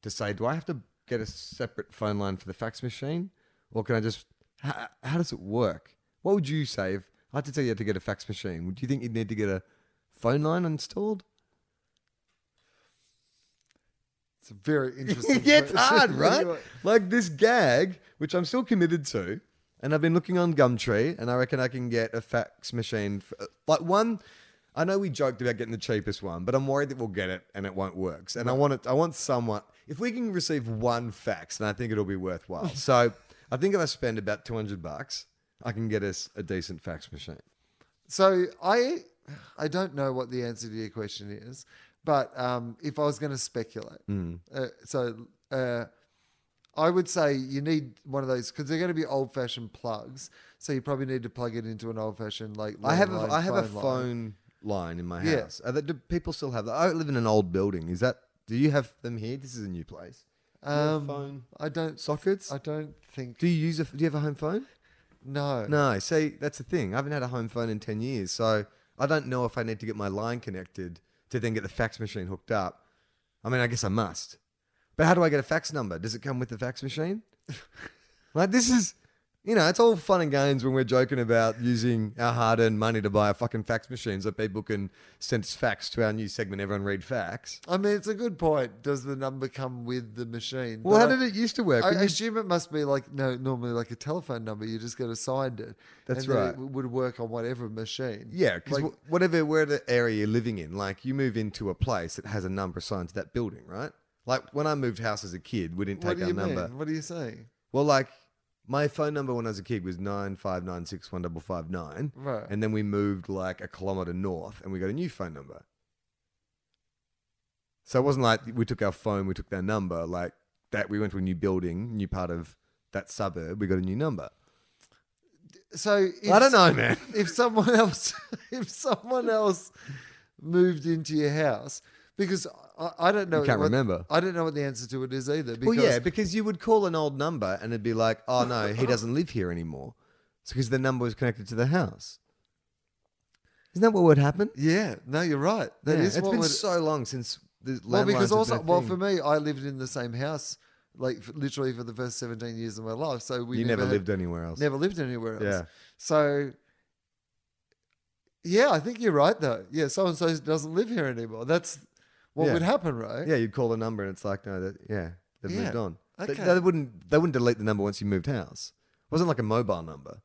to say, do I have to get a separate phone line for the fax machine? Or can I just, how, how does it work? What would you say if I had to tell you how to get a fax machine? Would you think you'd need to get a phone line installed? It's a very interesting. Yeah, it's hard, right? Like this gag, which I'm still committed to, and I've been looking on Gumtree, and I reckon I can get a fax machine. For, like one, I know we joked about getting the cheapest one, but I'm worried that we'll get it and it won't work. And right. I want it. I want someone. If we can receive one fax, then I think it'll be worthwhile. So I think if I spend about two hundred bucks, I can get us a decent fax machine. So I, I don't know what the answer to your question is. But um, if I was going to speculate, mm. uh, so uh, I would say you need one of those because they're going to be old-fashioned plugs. So you probably need to plug it into an old-fashioned like. I have a, I have a phone line, line in my house. Yeah. Are they, do people still have that? I live in an old building. Is that? Do you have them here? This is a new place. Um, phone I don't sockets. I don't think. Do you use a? Do you have a home phone? No. No. See, that's the thing. I haven't had a home phone in ten years, so I don't know if I need to get my line connected to then get the fax machine hooked up. I mean, I guess I must. But how do I get a fax number? Does it come with the fax machine? Like, this is... You know, it's all fun and games when we're joking about using our hard-earned money to buy a fucking fax machine so people can send us fax to our new segment, Everyone Read Fax. I mean, it's a good point. Does the number come with the machine? Well, but how I, did it used to work? I, I assume it must be like, no, normally like a telephone number. You just get assigned it. That's and right. It would work on whatever machine. Yeah, because like, whatever, whatever area you're living in, like you move into a place that has a number assigned to that building, right? Like when I moved house as a kid, we didn't take our number. What do you mean? What are you saying? Well, like... my phone number when I was a kid was nine five nine six one five five nine. Right. And then we moved like a kilometre north and we got a new phone number. So it wasn't like we took our phone, we took their number. Like that, we went to a new building, new part of that suburb, we got a new number. So if, I don't know, man. If someone else, if someone else moved into your house, because... I don't know. You can't what, remember. I don't know what the answer to it is either. Because well, yeah, because you would call an old number and it'd be like, oh, no, he doesn't live here anymore. It's because the number was connected to the house. Isn't that what would happen? Yeah. No, you're right. That yeah, is it's what been would... so long since the landlines. Well, because also, well, for me, I lived in the same house like literally for the first seventeen years of my life. So we You never, never lived had, anywhere else. Never lived anywhere else. Yeah. So... yeah, I think you're right, though. Yeah, so-and-so doesn't live here anymore. That's... what yeah. would happen, right? Yeah, you'd call the number and it's like, no, that, yeah, they've yeah. moved on. Okay. They, they, wouldn't, they wouldn't delete the number once you moved house. It wasn't like a mobile number.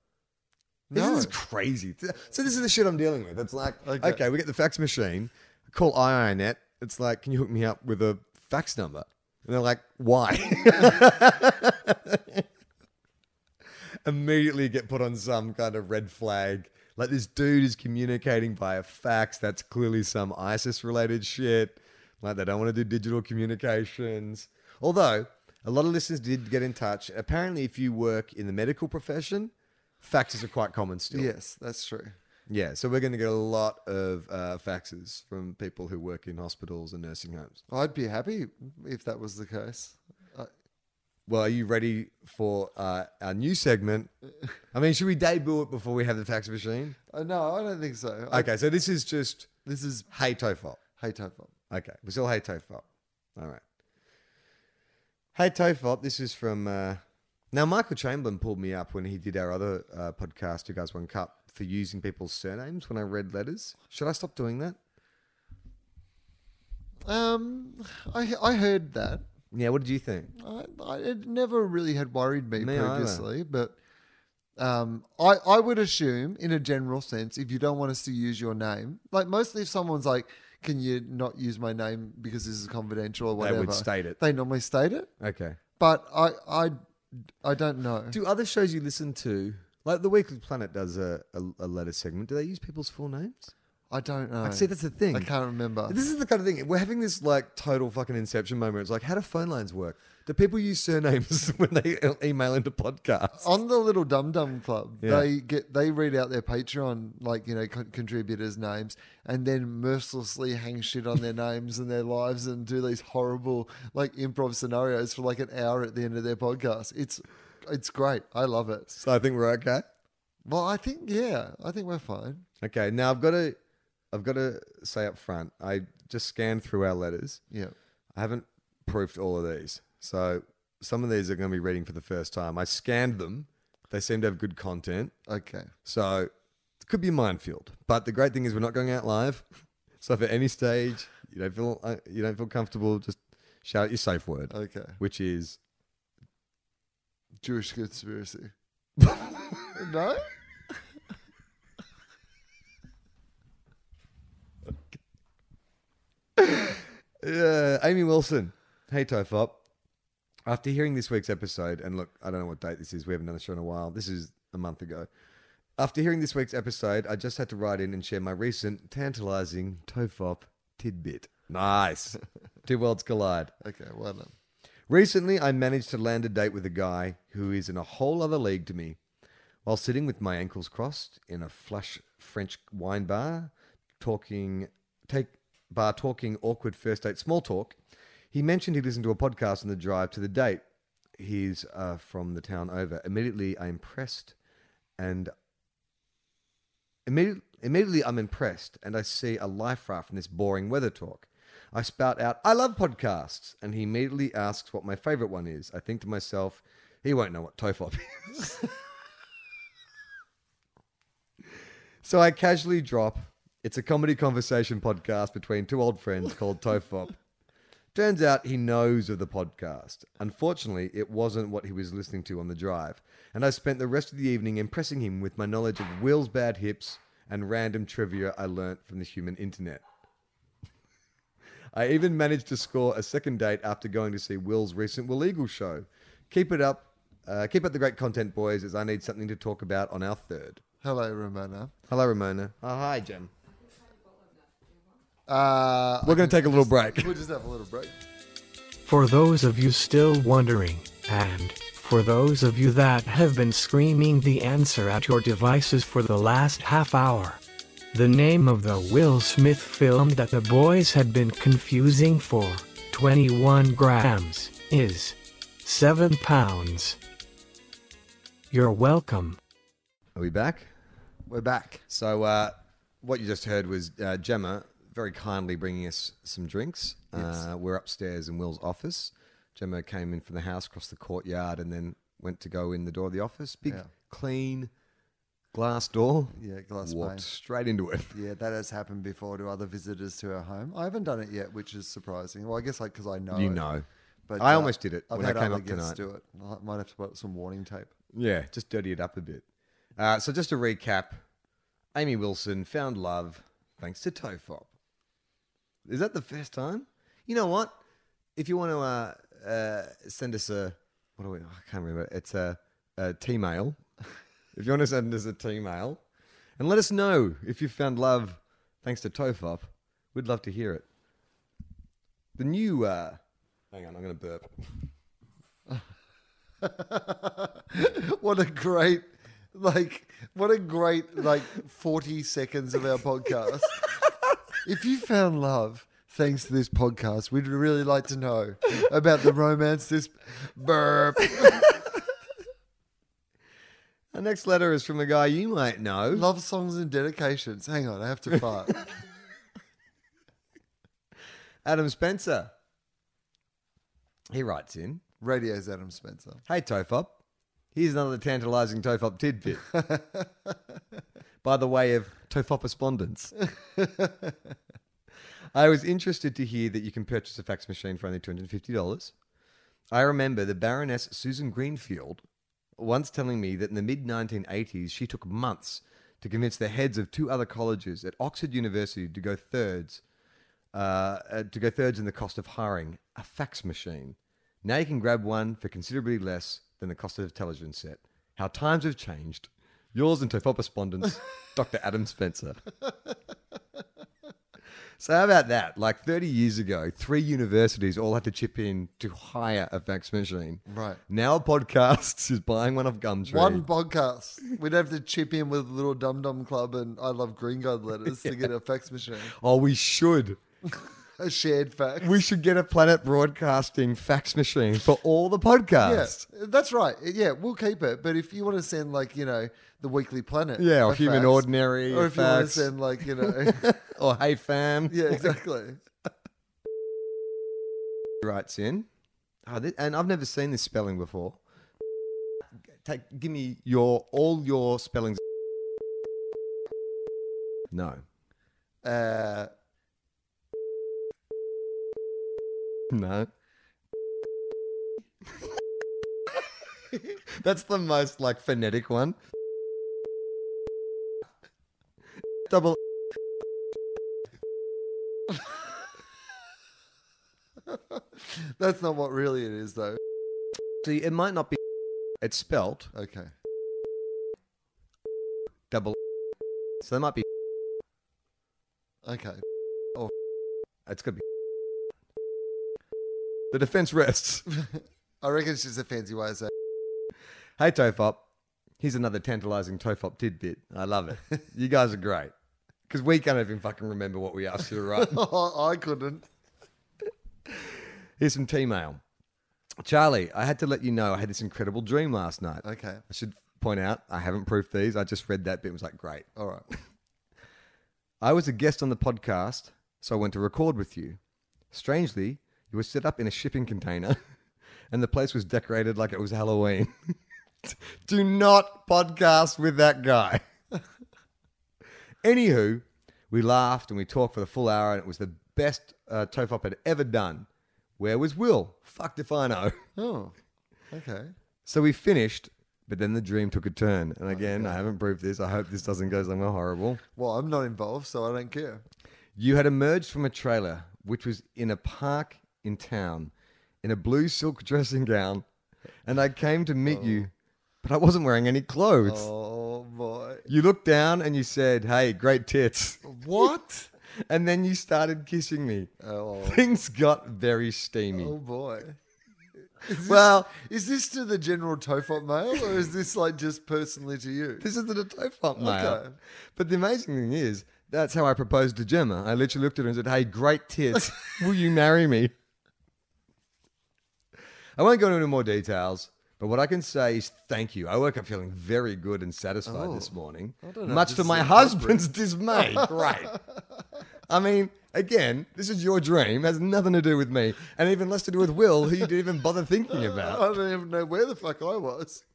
No. This is crazy. So this is the shit I'm dealing with. It's like, okay, okay we get the fax machine, I call I I N E T. It's like, can you hook me up with a fax number? And they're like, why? Immediately get put on some kind of red flag. Like this dude is communicating via fax. That's clearly some ISIS-related shit. Like they don't want to do digital communications. Although a lot of listeners did get in touch. Apparently, if you work in the medical profession, faxes are quite common still. Yes, that's true. Yeah, so we're going to get a lot of uh, faxes from people who work in hospitals and nursing homes. I'd be happy if that was the case. I- well, are you ready for uh, our new segment? I mean, should we debut it before we have the fax machine? Uh, no, I don't think so. I- okay, so this is just this is Hey Tofop. Hey Tofop. Okay, we still Hey Tofop. All right. Hey Tofop, this is from... Uh, now, Michael Chamberlain pulled me up when he did our other uh, podcast, Two Guys One Cup, for using people's surnames when I read letters. Should I stop doing that? Um, I I heard that. Yeah, what did you think? I, I, it never really had worried me, me previously, either. But... Um, I, I would assume in a general sense, if you don't want us to use your name, like mostly if someone's like, can you not use my name because this is confidential or whatever, they would state it. They normally state it. Okay. But I, I, I don't know. Do other shows you listen to, like The Weekly Planet does a, a, a letter segment, do they use people's full names? I don't know. Like, see, that's the thing. I can't remember. This is the kind of thing. We're having this like total fucking inception moment. It's like, how do phone lines work? Do people use surnames when they email into podcasts? On the Little Dum Dum Club, yeah. they get they read out their Patreon, like, you know, con- contributors' names and then mercilessly hang shit on their names and their lives and do these horrible, like, improv scenarios for like an hour at the end of their podcast. It's it's great. I love it. So I think we're okay? Well, I think, yeah. I think we're fine. Okay. Now, I've got to, I've got to say up front, I just scanned through our letters. Yeah. I haven't proofed all of these. So some of these are going to be reading for the first time. I scanned them. They seem to have good content. Okay. So it could be a minefield. But the great thing is we're not going out live. So if at any stage you don't feel you don't feel comfortable, just shout out your safe word. Okay. Which is? Jewish conspiracy. No? uh, Amy Wilson. Hey, Tofop. After hearing this week's episode, and look, I don't know what date this is. We haven't done the show in a while. This is a month ago. After hearing this week's episode, I just had to write in and share my recent tantalizing Tofop tidbit. Nice. Two worlds collide. Okay, well done. Recently, I managed to land a date with a guy who is in a whole other league to me. While sitting with my ankles crossed in a flush French wine bar, talking, take bar talking awkward first date small talk, he mentioned he listened to a podcast on the drive to the date. He's uh, from the town over. Immediately, I impressed, and immediately, immediately I'm impressed, and I see a life raft in this boring weather talk. I spout out, "I love podcasts," and he immediately asks what my favorite one is. I think to myself, he won't know what Tofop is. So I casually drop, it's a comedy conversation podcast between two old friends called Tofop. Turns out he knows of the podcast. Unfortunately, it wasn't what he was listening to on the drive, and I spent the rest of the evening impressing him with my knowledge of Will's bad hips and random trivia I learnt from the human internet. I even managed to score a second date after going to see Will's recent Will Eagle show. Keep it up. Uh, keep up the great content, boys, as I need something to talk about on our third. Hello, Ramona. Hello, Ramona. Oh, hi, Jen. Uh, We're going to take a little break. We'll just have a little break. For those of you still wondering, and for those of you that have been screaming the answer at your devices for the last half hour, the name of the Will Smith film that the boys had been confusing for twenty-one grams is seven pounds. You're welcome. Are we back? We're back. So uh, what you just heard was uh, Gemma very kindly bringing us some drinks. Yes. Uh, we're upstairs in Will's office. Gemma came in from the house, across the courtyard, and then went to go in the door of the office. Big, yeah. clean glass door. Yeah, glass pane. Walked straight into it. Yeah, that has happened before to other visitors to our home. I haven't done it yet, which is surprising. Well, I guess like because I know. You know. But I uh, almost did it I've when I came up tonight. Do it. I might have to put some warning tape. Yeah, just dirty it up a bit. Uh, so just to recap, Amy Wilson found love thanks to Tofop. Is that the first time? You know what? If you want to uh, uh, send us a... What are we... I can't remember. It's a, a T-mail. If you want to send us a T-mail and let us know if you found love thanks to Tofop, we'd love to hear it. The new... Uh, hang on, I'm going to burp. What a great... Like, what a great, like, forty seconds of our podcast. If you found love thanks to this podcast, we'd really like to know about the romance this burp. Our next letter is from a guy you might know. Love songs and dedications. Hang on, I have to fart. Adam Spencer. He writes in. Radio's Adam Spencer. Hey, Tofop. Here's another tantalizing Tofop tidbit. By the way of Tofopospondence. I was interested to hear that you can purchase a fax machine for only two hundred fifty dollars. I remember the Baroness Susan Greenfield once telling me that in the mid nineteen eighties, she took months to convince the heads of two other colleges at Oxford University to go thirds, uh, to go thirds in the cost of hiring a fax machine. Now you can grab one for considerably less than the cost of a television set. How times have changed. Yours and Tofopospondence, Doctor Adam Spencer. So how about that? Like thirty years ago, three universities all had to chip in to hire a fax machine. Right. Now a podcast is buying one off Gumtree. One podcast. We'd have to chip in with Little Dum Dum Club and I Love Green Guide letters yeah. to get a fax machine. Oh, we should. A shared fax. We should get a Planet Broadcasting fax machine for all the podcasts. Yeah, that's right. Yeah, we'll keep it. But if you want to send like, you know, The Weekly Planet. Yeah, or Human fax, Ordinary. Or if fax. You want to send like, you know. Or Hey Fam. Yeah, exactly. Writes in. Oh, this, and I've never seen this spelling before. Take, give me your all your spellings. No. Uh... No. That's the most like phonetic one. Double. That's not what really it is though. See, it might not be. It's spelt. Okay. Double. So that might be. Okay. Or it's gonna be. The defense rests. I reckon it's just a fancy way of saying. Hey, Tofop. Here's another tantalizing Tofop tidbit. I love it. You guys are great. Because we can't even fucking remember what we asked you to write. Oh, I couldn't. Here's some T-mail. Charlie, I had to let you know I had this incredible dream last night. Okay. I should point out, I haven't proofed these. I just read that bit and was like, great. All right. I was a guest on the podcast, so I went to record with you. Strangely, it was set up in a shipping container and the place was decorated like it was Halloween. Do not podcast with that guy. Anywho, we laughed and we talked for the full hour, and it was the best uh, Tofop had ever done. Where was Will? Fucked if I know. Oh, okay. So we finished, but then the dream took a turn. And again, oh, okay. I haven't proved this. I hope this doesn't go somewhere horrible. Well, I'm not involved, so I don't care. You had emerged from a trailer, which was in a park in town, in a blue silk dressing gown, and I came to meet oh. you, but I wasn't wearing any clothes. Oh, boy. You looked down and you said, hey, great tits. What? And then you started kissing me. Oh. Things got very steamy. Oh, boy. Is this, well, is this to the general Tofop mail, or is this like just personally to you? This is to the Tofop mail. Okay. But the amazing thing is, that's how I proposed to Gemma. I literally looked at her and said, hey, great tits. Will you marry me? I won't go into more details, but what I can say is thank you. I woke up feeling very good and satisfied oh, this morning, much to my husband's dismay. Great. I mean, again, this is your dream. It has nothing to do with me, and even less to do with Will, who you didn't even bother thinking about. I don't even know where the fuck I was.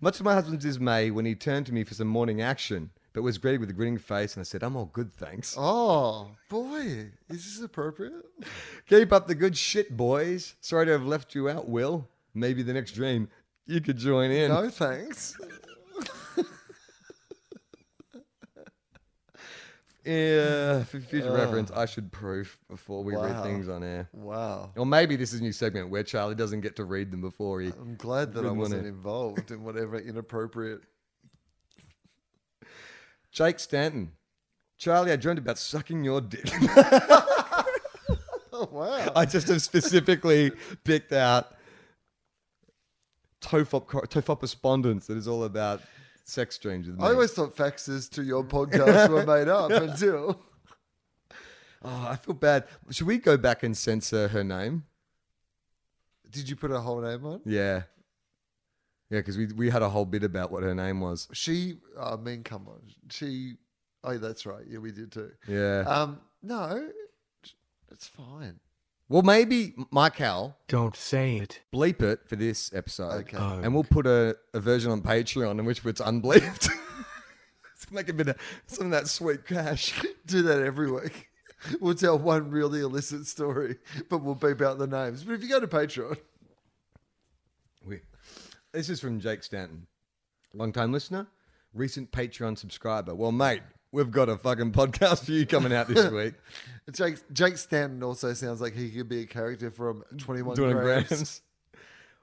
Much to my husband's dismay, when he turned to me for some morning action, but was greeted with a grinning face, and I said, I'm all good, thanks. Oh, boy. Is this appropriate? Keep up the good shit, boys. Sorry to have left you out, Will. Maybe the next dream you could join in. No, thanks. Yeah, for future oh. reference, I should proof before we wow. read things on air. Wow. Or maybe this is a new segment where Charlie doesn't get to read them before he... I'm glad that I wasn't involved in whatever inappropriate... Jake Stanton. Charlie, I dreamt about sucking your dick. Oh, wow. I just have specifically picked out Tofop, Tofop correspondence that is all about... sex dreams with me. I always thought faxes to your podcast were made up until... Oh, I feel bad. Should we go back and censor her name? Did you put her whole name on? Yeah. Yeah, because we we had a whole bit about what her name was. She... I mean, come on. She... Oh, that's right. Yeah, we did too. Yeah. Um. No, it's fine. Well, maybe Mike Howell... Don't say it. Bleep it for this episode. Okay. Oh. And we'll put a, a version on Patreon in which it's unbleeped. Make a bit of some of that sweet cash. Do that every week. We'll tell one really illicit story, but we'll beep out the names. But if you go to Patreon... We, this is from Jake Stanton. Long-time listener, recent Patreon subscriber. Well, mate... We've got a fucking podcast for you coming out this week. Jake, Jake Stanton also sounds like he could be a character from twenty-one Grams. Grams.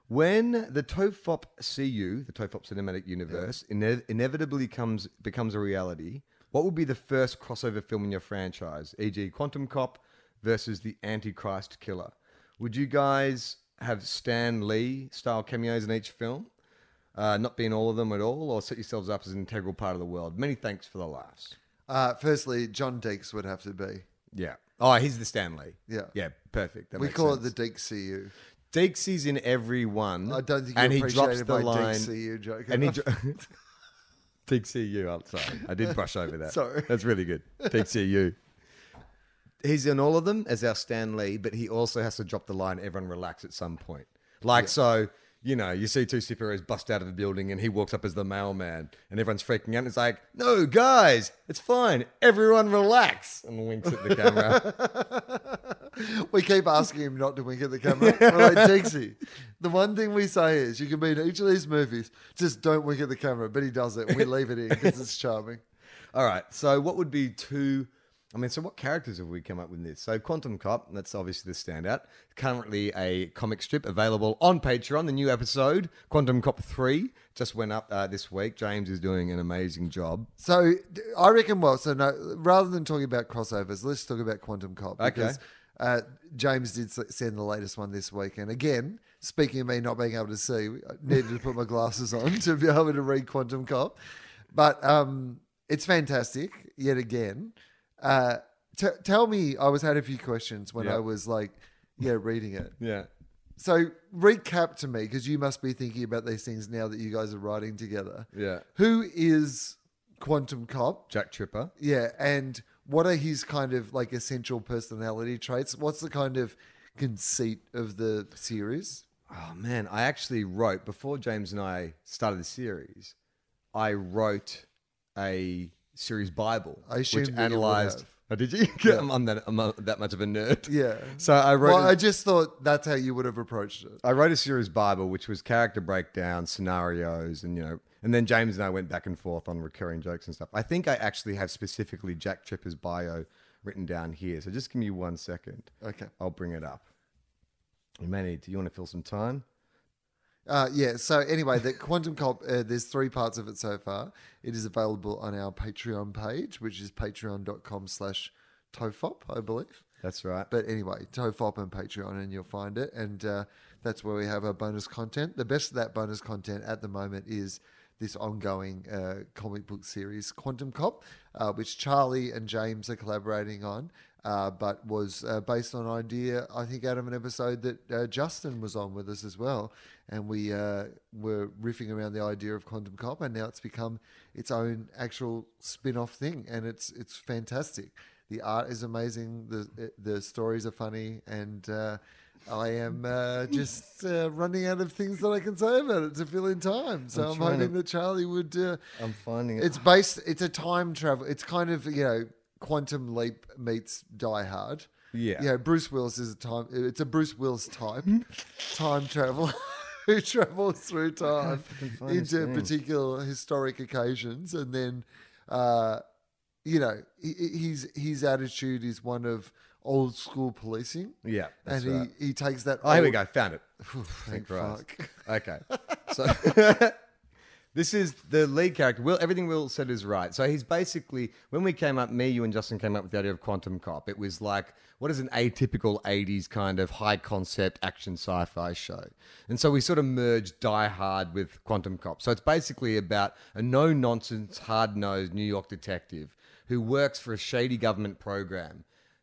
When the Tofop C U, the Tofop Cinematic Universe, yeah. ine- inevitably comes becomes a reality, what will be the first crossover film in your franchise, for example. Quantum Cop versus the Antichrist Killer? Would you guys have Stan Lee-style cameos in each film? Uh, not being all of them at all, or set yourselves up as an integral part of the world? Many thanks for the laughs. Uh, firstly, John Deeks would have to be. Yeah. Oh, he's the Stanley. Yeah. Yeah, perfect. That we call sense. It the Deeks C U. Deeks is in every one. I don't think you appreciated drops the my line, Deeks C U joke. And he dro- Deeks C U, I'm sorry. I did brush over that. Sorry. That's really good. Deeks C U. He's in all of them as our Stan Lee, but he also has to drop the line, everyone relax at some point. Like, yeah. so... You know, you see two superheroes bust out of a building and he walks up as the mailman and everyone's freaking out. And it's like, no, guys, it's fine. Everyone relax. And winks at the camera. We keep asking him not to wink at the camera. We're like, Dixie, the one thing we say is you can be in each of these movies, just don't wink at the camera. But he does it. We leave it in because it's charming. All right. So what would be two... I mean, so what characters have we come up with in this? So Quantum Cop, that's obviously the standout. Currently a comic strip available on Patreon. The new episode, Quantum Cop three, just went up uh, this week. James is doing an amazing job. So I reckon, well, so no, rather than talking about crossovers, let's talk about Quantum Cop. Because, okay. Uh, James did send the latest one this week. And again, speaking of me not being able to see, I needed to put my glasses on to be able to read Quantum Cop. But um, it's fantastic, yet again. Uh, t- tell me, I was had a few questions when yep. I was like, yeah, reading it. Yeah. So recap to me, because you must be thinking about these things now that you guys are writing together. Yeah. Who is Quantum Cop? Jack Tripper. Yeah. And what are his kind of like essential personality traits? What's the kind of conceit of the series? Oh man, I actually wrote, before James and I started the series, I wrote a series Bible, I which analyzed. Oh, did you? Yeah. I'm, I'm, that, I'm that much of a nerd. Yeah. So I wrote. Well, a, I just thought that's how you would have approached it. I wrote a series Bible, which was character breakdown, scenarios, and you know, and then James and I went back and forth on recurring jokes and stuff. I think I actually have specifically Jack Tripper's bio written down here. So just give me one second. Okay. I'll bring it up. Manny, do you want to fill some time? Uh, yeah, so anyway, the Quantum Cop, uh, there's three parts of it so far. It is available on our Patreon page, which is patreon.com slash Tofop, I believe. That's right. But anyway, Tofop and Patreon, and you'll find it. And uh, that's where we have our bonus content. The best of that bonus content at the moment is this ongoing uh, comic book series, Quantum Cop, uh, which Charlie and James are collaborating on. Uh, but was uh, based on idea, I think, out of an episode that uh, Justin was on with us as well. And we uh, were riffing around the idea of Quantum Cop, and now it's become its own actual spin-off thing. And it's it's fantastic. The art is amazing. The the stories are funny. And uh, I am uh, just uh, running out of things that I can say about it to fill in time. So I'm, I'm hoping to, that Charlie would... Uh, I'm finding it. It's based... It's a time travel. It's kind of, you know... Quantum Leap meets Die Hard. Yeah. Yeah, Bruce Willis is a time... It's a Bruce Willis type time traveler who travels through time into particular historic occasions. And then, uh, you know, his, his attitude is one of old school policing. Yeah, that's And he, right. he takes that... Oh, old... here we go. Found it. Ooh, thank fuck. Okay. So... This is the lead character. Will, everything Will said is right. So he's basically, when we came up, me, you and Justin came up with the idea of Quantum Cop. It was like, what is an atypical eighties kind of high concept action sci-fi show? And so we sort of merged Die Hard with Quantum Cop. So it's basically about a no-nonsense, hard-nosed New York detective who works for a shady government program,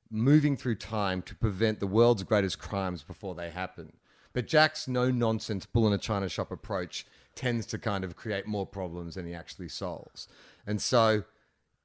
moving through time to prevent the world's greatest crimes before they happen. But Jack's no-nonsense, bull-in-a-china shop approach tends to kind of create more problems than he actually solves. And so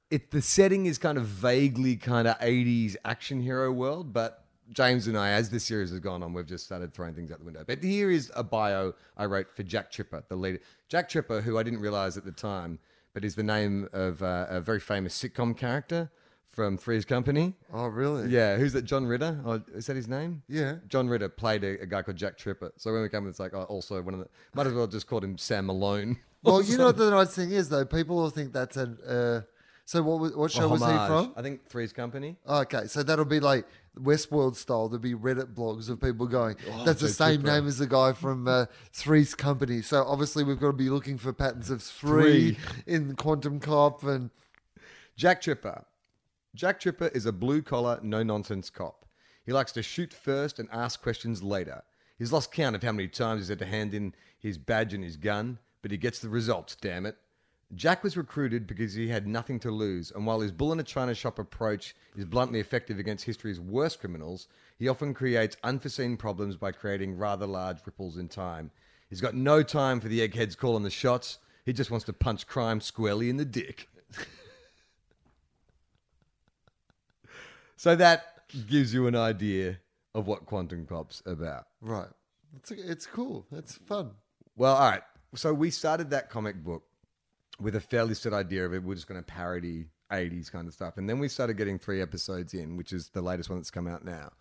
it, the setting is kind of vaguely kind of eighties action hero world, but James and I, as this series has gone on, we've just started throwing things out the window. But here is a bio I wrote for Jack Tripper, the leader. Jack Tripper, who I didn't realize at the time, but is the name of uh, a very famous sitcom character from Three's Company. Oh, really? Yeah. Who's that? John Ritter? Oh, is that his name? Yeah. John Ritter played a, a guy called Jack Tripper. So when we come, it's like, oh, also one of the... Might as well just called him Sam Malone. Well, you know what the nice thing is, though? People will think that's an... Uh, so what, what show was he from? I think Three's Company. Oh, okay. So that'll be like Westworld style. There'll be Reddit blogs of people going, oh, that's the same Tripper. Name as the guy from uh, Three's Company. So obviously we've got to be looking for patterns of three, three. in Quantum Cop and... Jack Tripper. Jack Tripper is a blue-collar, no-nonsense cop. He likes to shoot first and ask questions later. He's lost count of how many times he's had to hand in his badge and his gun, but he gets the results, damn it. Jack was recruited because he had nothing to lose, and while his bull-in-a-china shop approach is bluntly effective against history's worst criminals, he often creates unforeseen problems by creating rather large ripples in time. He's got no time for the eggheads calling the shots. He just wants to punch crime squarely in the dick. So that gives you an idea of what Quantum Cop's about. Right. It's it's cool. That's fun. Well, all right. So we started that comic book with a fairly set idea of it. We're just going to parody eighties kind of stuff. And then we started getting three episodes in, which is the latest one that's come out now.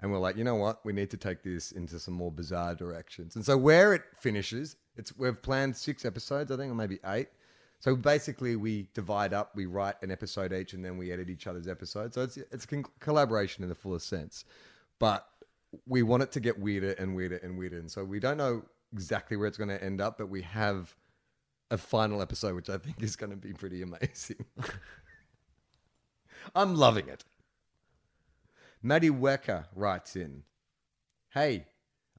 And we're like, you know what? We need to take this into some more bizarre directions. And so where it finishes, it's we've planned six episodes, I think, or maybe eight. So basically we divide up, we write an episode each, and then we edit each other's episodes. So it's it's con- collaboration in the fullest sense. But we want it to get weirder and weirder and weirder. And so we don't know exactly where it's going to end up, but we have a final episode, which I think is going to be pretty amazing. I'm loving it. Maddie Wecker writes in, hey,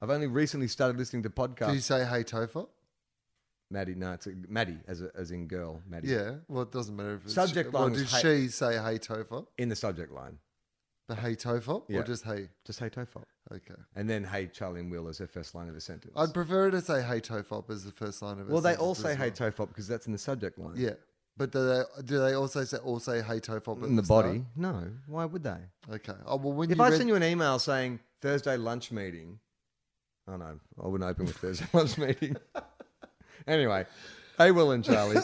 I've only recently started listening to podcasts. Did you say hey, Tofop? Maddie, no, it's a, Maddie, as a, as in girl, Maddie. Yeah, well, it doesn't matter if it's... Subject she, line... Or did hey, she say, hey, Tofop? In the subject line. The hey, Tofop? Yeah. Or just hey? Just hey, Tofop. Okay. And then hey, Charlie and Will as her first line of a sentence. I'd prefer to say hey, Tofop as the first line of a well, sentence. Well, they all say well. hey, Tofop because that's in the subject line. Yeah. But do they, do they also say, all say hey, Tofop in the, the body? Start? No. Why would they? Okay. Oh, well, when If you I read... send you an email saying Thursday lunch meeting... Oh, no. I wouldn't open with Thursday lunch meeting. Anyway, hey, Will and Charlie.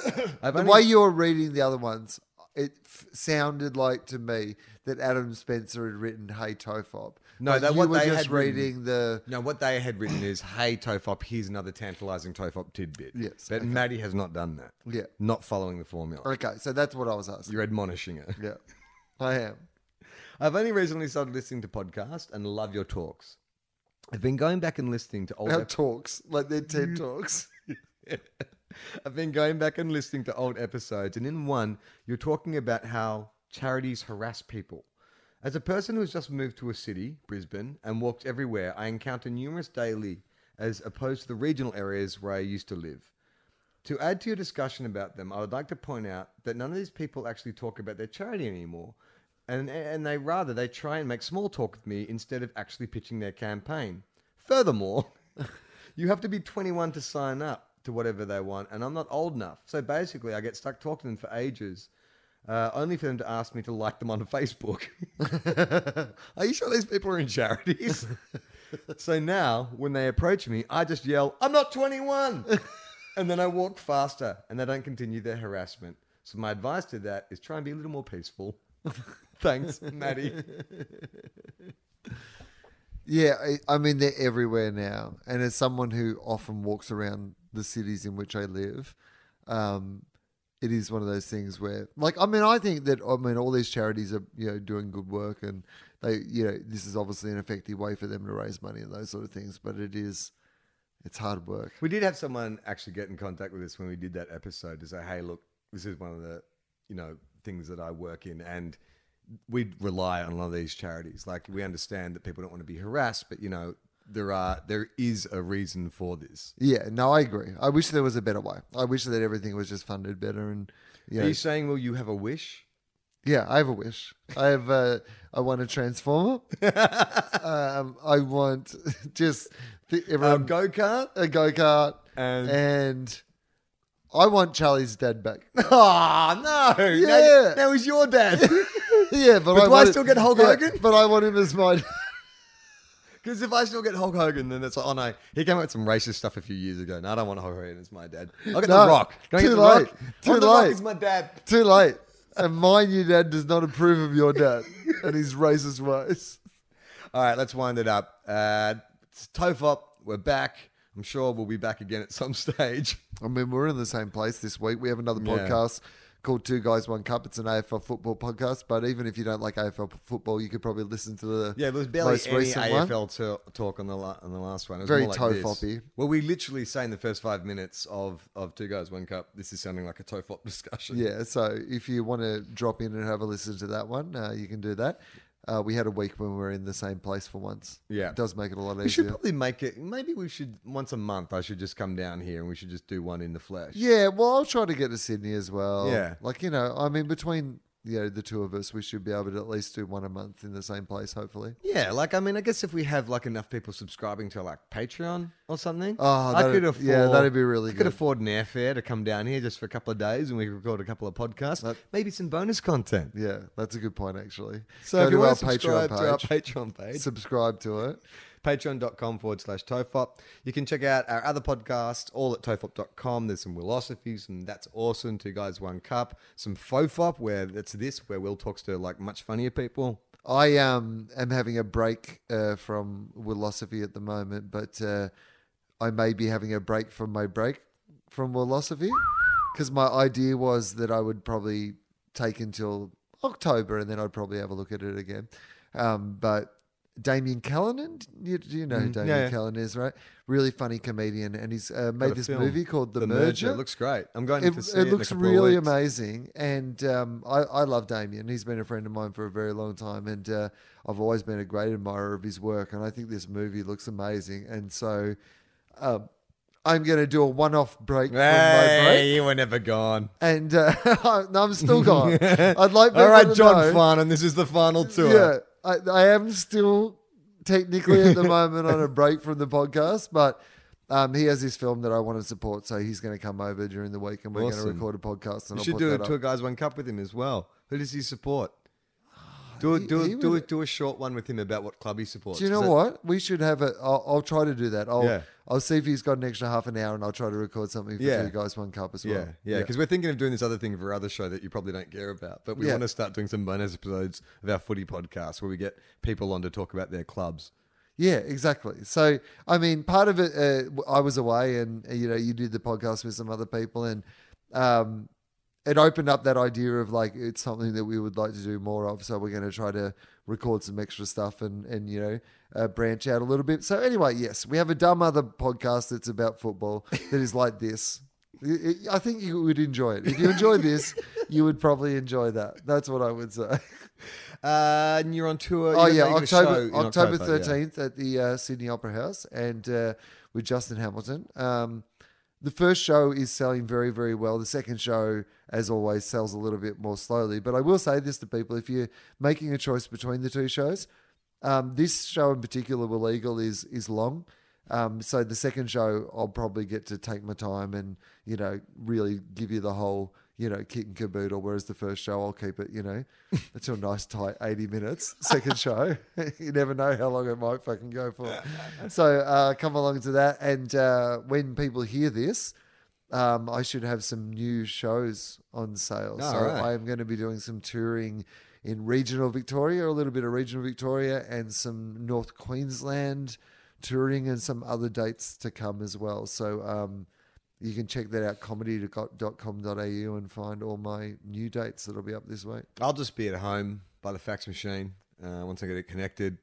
I've the only... way you were reading the other ones, it f- sounded like to me that Adam Spencer had written "Hey Tofop." No, like that you what were they just had reading written, the. No, what they had written is "Hey Tofop, here's another tantalising Tofop tidbit." Yes, but okay. Maddie has not done that. Yeah, not following the formula. Okay, so that's what I was asking. You're admonishing her. Yeah, I am. I've only recently started listening to podcasts and love your talks. I've been going back and listening to old our ep- talks, like their TED talks. I've been going back and listening to old episodes, and in one, you're talking about how charities harass people. As a person who's just moved to a city, Brisbane, and walked everywhere, I encounter numerous daily as opposed to the regional areas where I used to live. To add to your discussion about them, I would like to point out that none of these people actually talk about their charity anymore, and, and they rather, they try and make small talk with me instead of actually pitching their campaign. Furthermore, you have to be twenty-one to sign up to whatever they want, and I'm not old enough. So basically, I get stuck talking to them for ages, uh, only for them to ask me to like them on Facebook. Are you sure these people are in charities? So now, when they approach me, I just yell, "I'm not twenty-one!" And then I walk faster, and they don't continue their harassment. So my advice to that is try and be a little more peaceful. Thanks, Maddie. Yeah, I, I mean, they're everywhere now. And as someone who often walks around the cities in which I live, um, it is one of those things where, like, I mean, I think that, I mean, all these charities are, you know, doing good work, and they, you know, this is obviously an effective way for them to raise money and those sort of things, but it is, it's hard work. We did have someone actually get in contact with us when we did that episode to say, hey, look, this is one of the, you know, things that I work in, and we rely on a lot of these charities. Like, we understand that people don't want to be harassed, but, you know, There are there is a reason for this. Yeah, no, I agree. I wish there was a better way. I wish that everything was just funded better. And you are know. You saying, well, you have a wish? Yeah, I have a wish. I have. Uh, I want a transformer. um, I want just the, everyone um, go kart, a go kart, and, and I want Charlie's dad back. Oh, no! Yeah, now, now he's your dad. Yeah, but, but I do want I still it, get Hulk Hogan? Yeah, but I want him as my. Because if I still get Hulk Hogan, then it's like, oh no, he came up with some racist stuff a few years ago. No, I don't want Hulk Hogan as my dad. I'll get no, The Rock. Can I too get the late. Rock? Too oh, the late. Rock is my dad. Too late. And my new dad does not approve of your dad and his racist ways. All right, let's wind it up. Uh, it's Tofop. We're back. I'm sure we'll be back again at some stage. I mean, we're in the same place this week. We have another podcast. Yeah. Called Two Guys One Cup. It's an A F L football podcast, but even if you don't like A F L football, you could probably listen to the yeah. There was barely most any A F L t- talk on the la- on the last one. It was very like Tofop-y. Well, we literally say in the first five minutes of of Two Guys One Cup, this is sounding like a Tofop discussion. Yeah, so if you want to drop in and have a listen to that one, uh, you can do that. Uh, we had a week when we were in the same place for once. Yeah, it does make it a lot easier. We should probably make it. Maybe we should once a month. I should just come down here and we should just do one in the flesh. Yeah, well, I'll try to get to Sydney as well. Yeah, like you know, I mean, between you know the two of us, we should be able to at least do one a month in the same place, hopefully. Yeah, like I mean, I guess if we have like enough people subscribing to like Patreon or something, oh, I could afford. Yeah, that'd be really. I good. Could afford an airfare to come down here just for a couple of days, and we record a couple of podcasts, that, maybe some bonus content. Yeah, that's a good point actually. So go if you want to subscribe page, to our Patreon page, subscribe to it. Patreon.com forward slash Tofop. You can check out our other podcasts, all at Tofop dot com. There's some Willosophy, some That's Awesome, Two Guys, One Cup, some Fofop, where that's this, where Will talks to like much funnier people. I um, am having a break uh, from Willosophy at the moment, but uh, I may be having a break from my break from Willosophy because my idea was that I would probably take until October and then I'd probably have a look at it again. Um, but Damien Callanan, you, you know who Damien yeah, yeah. Callanan is, right? Really funny comedian, and he's uh, made this film. movie called The, the Merger. Merger. It looks great. I'm going it, to see it. It looks in a really amazing, and um, I, I love Damien. He's been a friend of mine for a very long time, and uh, I've always been a great admirer of his work, and I think this movie looks amazing, and so uh, I'm going to do a one-off break. Hey, from my break. You were never gone. And uh, no, I'm still gone. I'd like All right, to John Farnan, this is the final tour. Yeah. I, I am still technically at the moment on a break from the podcast, but um, he has this film that I want to support, so he's going to come over during the week and we're awesome. going to record a podcast. And you I'll should put do a Two Guys One Cup with him as well. Who does he support? Do a, he, do a, do would, a, do a short one with him about what club he supports. Do you know that, what? We should have a. I'll, I'll try to do that. I'll yeah. I'll see if he's got an extra half an hour, and I'll try to record something for yeah. Two Guys One Cup as well. Yeah, yeah. Because yeah. we're thinking of doing this other thing for our other show that you probably don't care about, but we yeah. want to start doing some bonus episodes of our footy podcast where we get people on to talk about their clubs. Yeah, exactly. So, I mean, part of it, uh, I was away, and you know, you did the podcast with some other people, and um. it opened up that idea of like, it's something that we would like to do more of. So we're going to try to record some extra stuff and, and you know, uh, branch out a little bit. So anyway, yes, we have a dumb other podcast that's about football that is like this. It, it, I think you would enjoy it. If you enjoy this, you would probably enjoy that. That's what I would say. Uh, and you're on tour. You're oh, yeah, October, October, October thirteenth yeah. at the uh, Sydney Opera House and uh, with Justin Hamilton. Um The first show is selling very, very well. The second show, as always, sells a little bit more slowly. But I will say this to people, if you're making a choice between the two shows, um, this show in particular, Will Eagle, is is long. Um, so the second show, I'll probably get to take my time and, you know, really give you the whole, you know, kit and caboodle, whereas the first show, I'll keep it, you know, until a nice tight eighty minutes. Second show, you never know how long it might fucking go for. So uh, come along to that. And uh, when people hear this, um, I should have some new shows on sale. Oh, so right. I am going to be doing some touring in regional Victoria, a little bit of regional Victoria, and some North Queensland touring and some other dates to come as well. So, um, you can check that out, comedy dot com dot a u, and find all my new dates that'll be up this week. I'll just be at home by the fax machine uh, once I get it connected,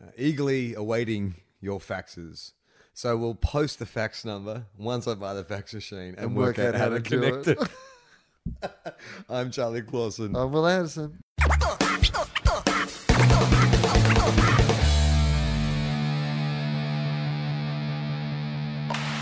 uh, eagerly awaiting your faxes. So we'll post the fax number once I buy the fax machine and, and work, work out, out how, how to connect it. it. I'm Charlie Clawson. I'm Will Anderson.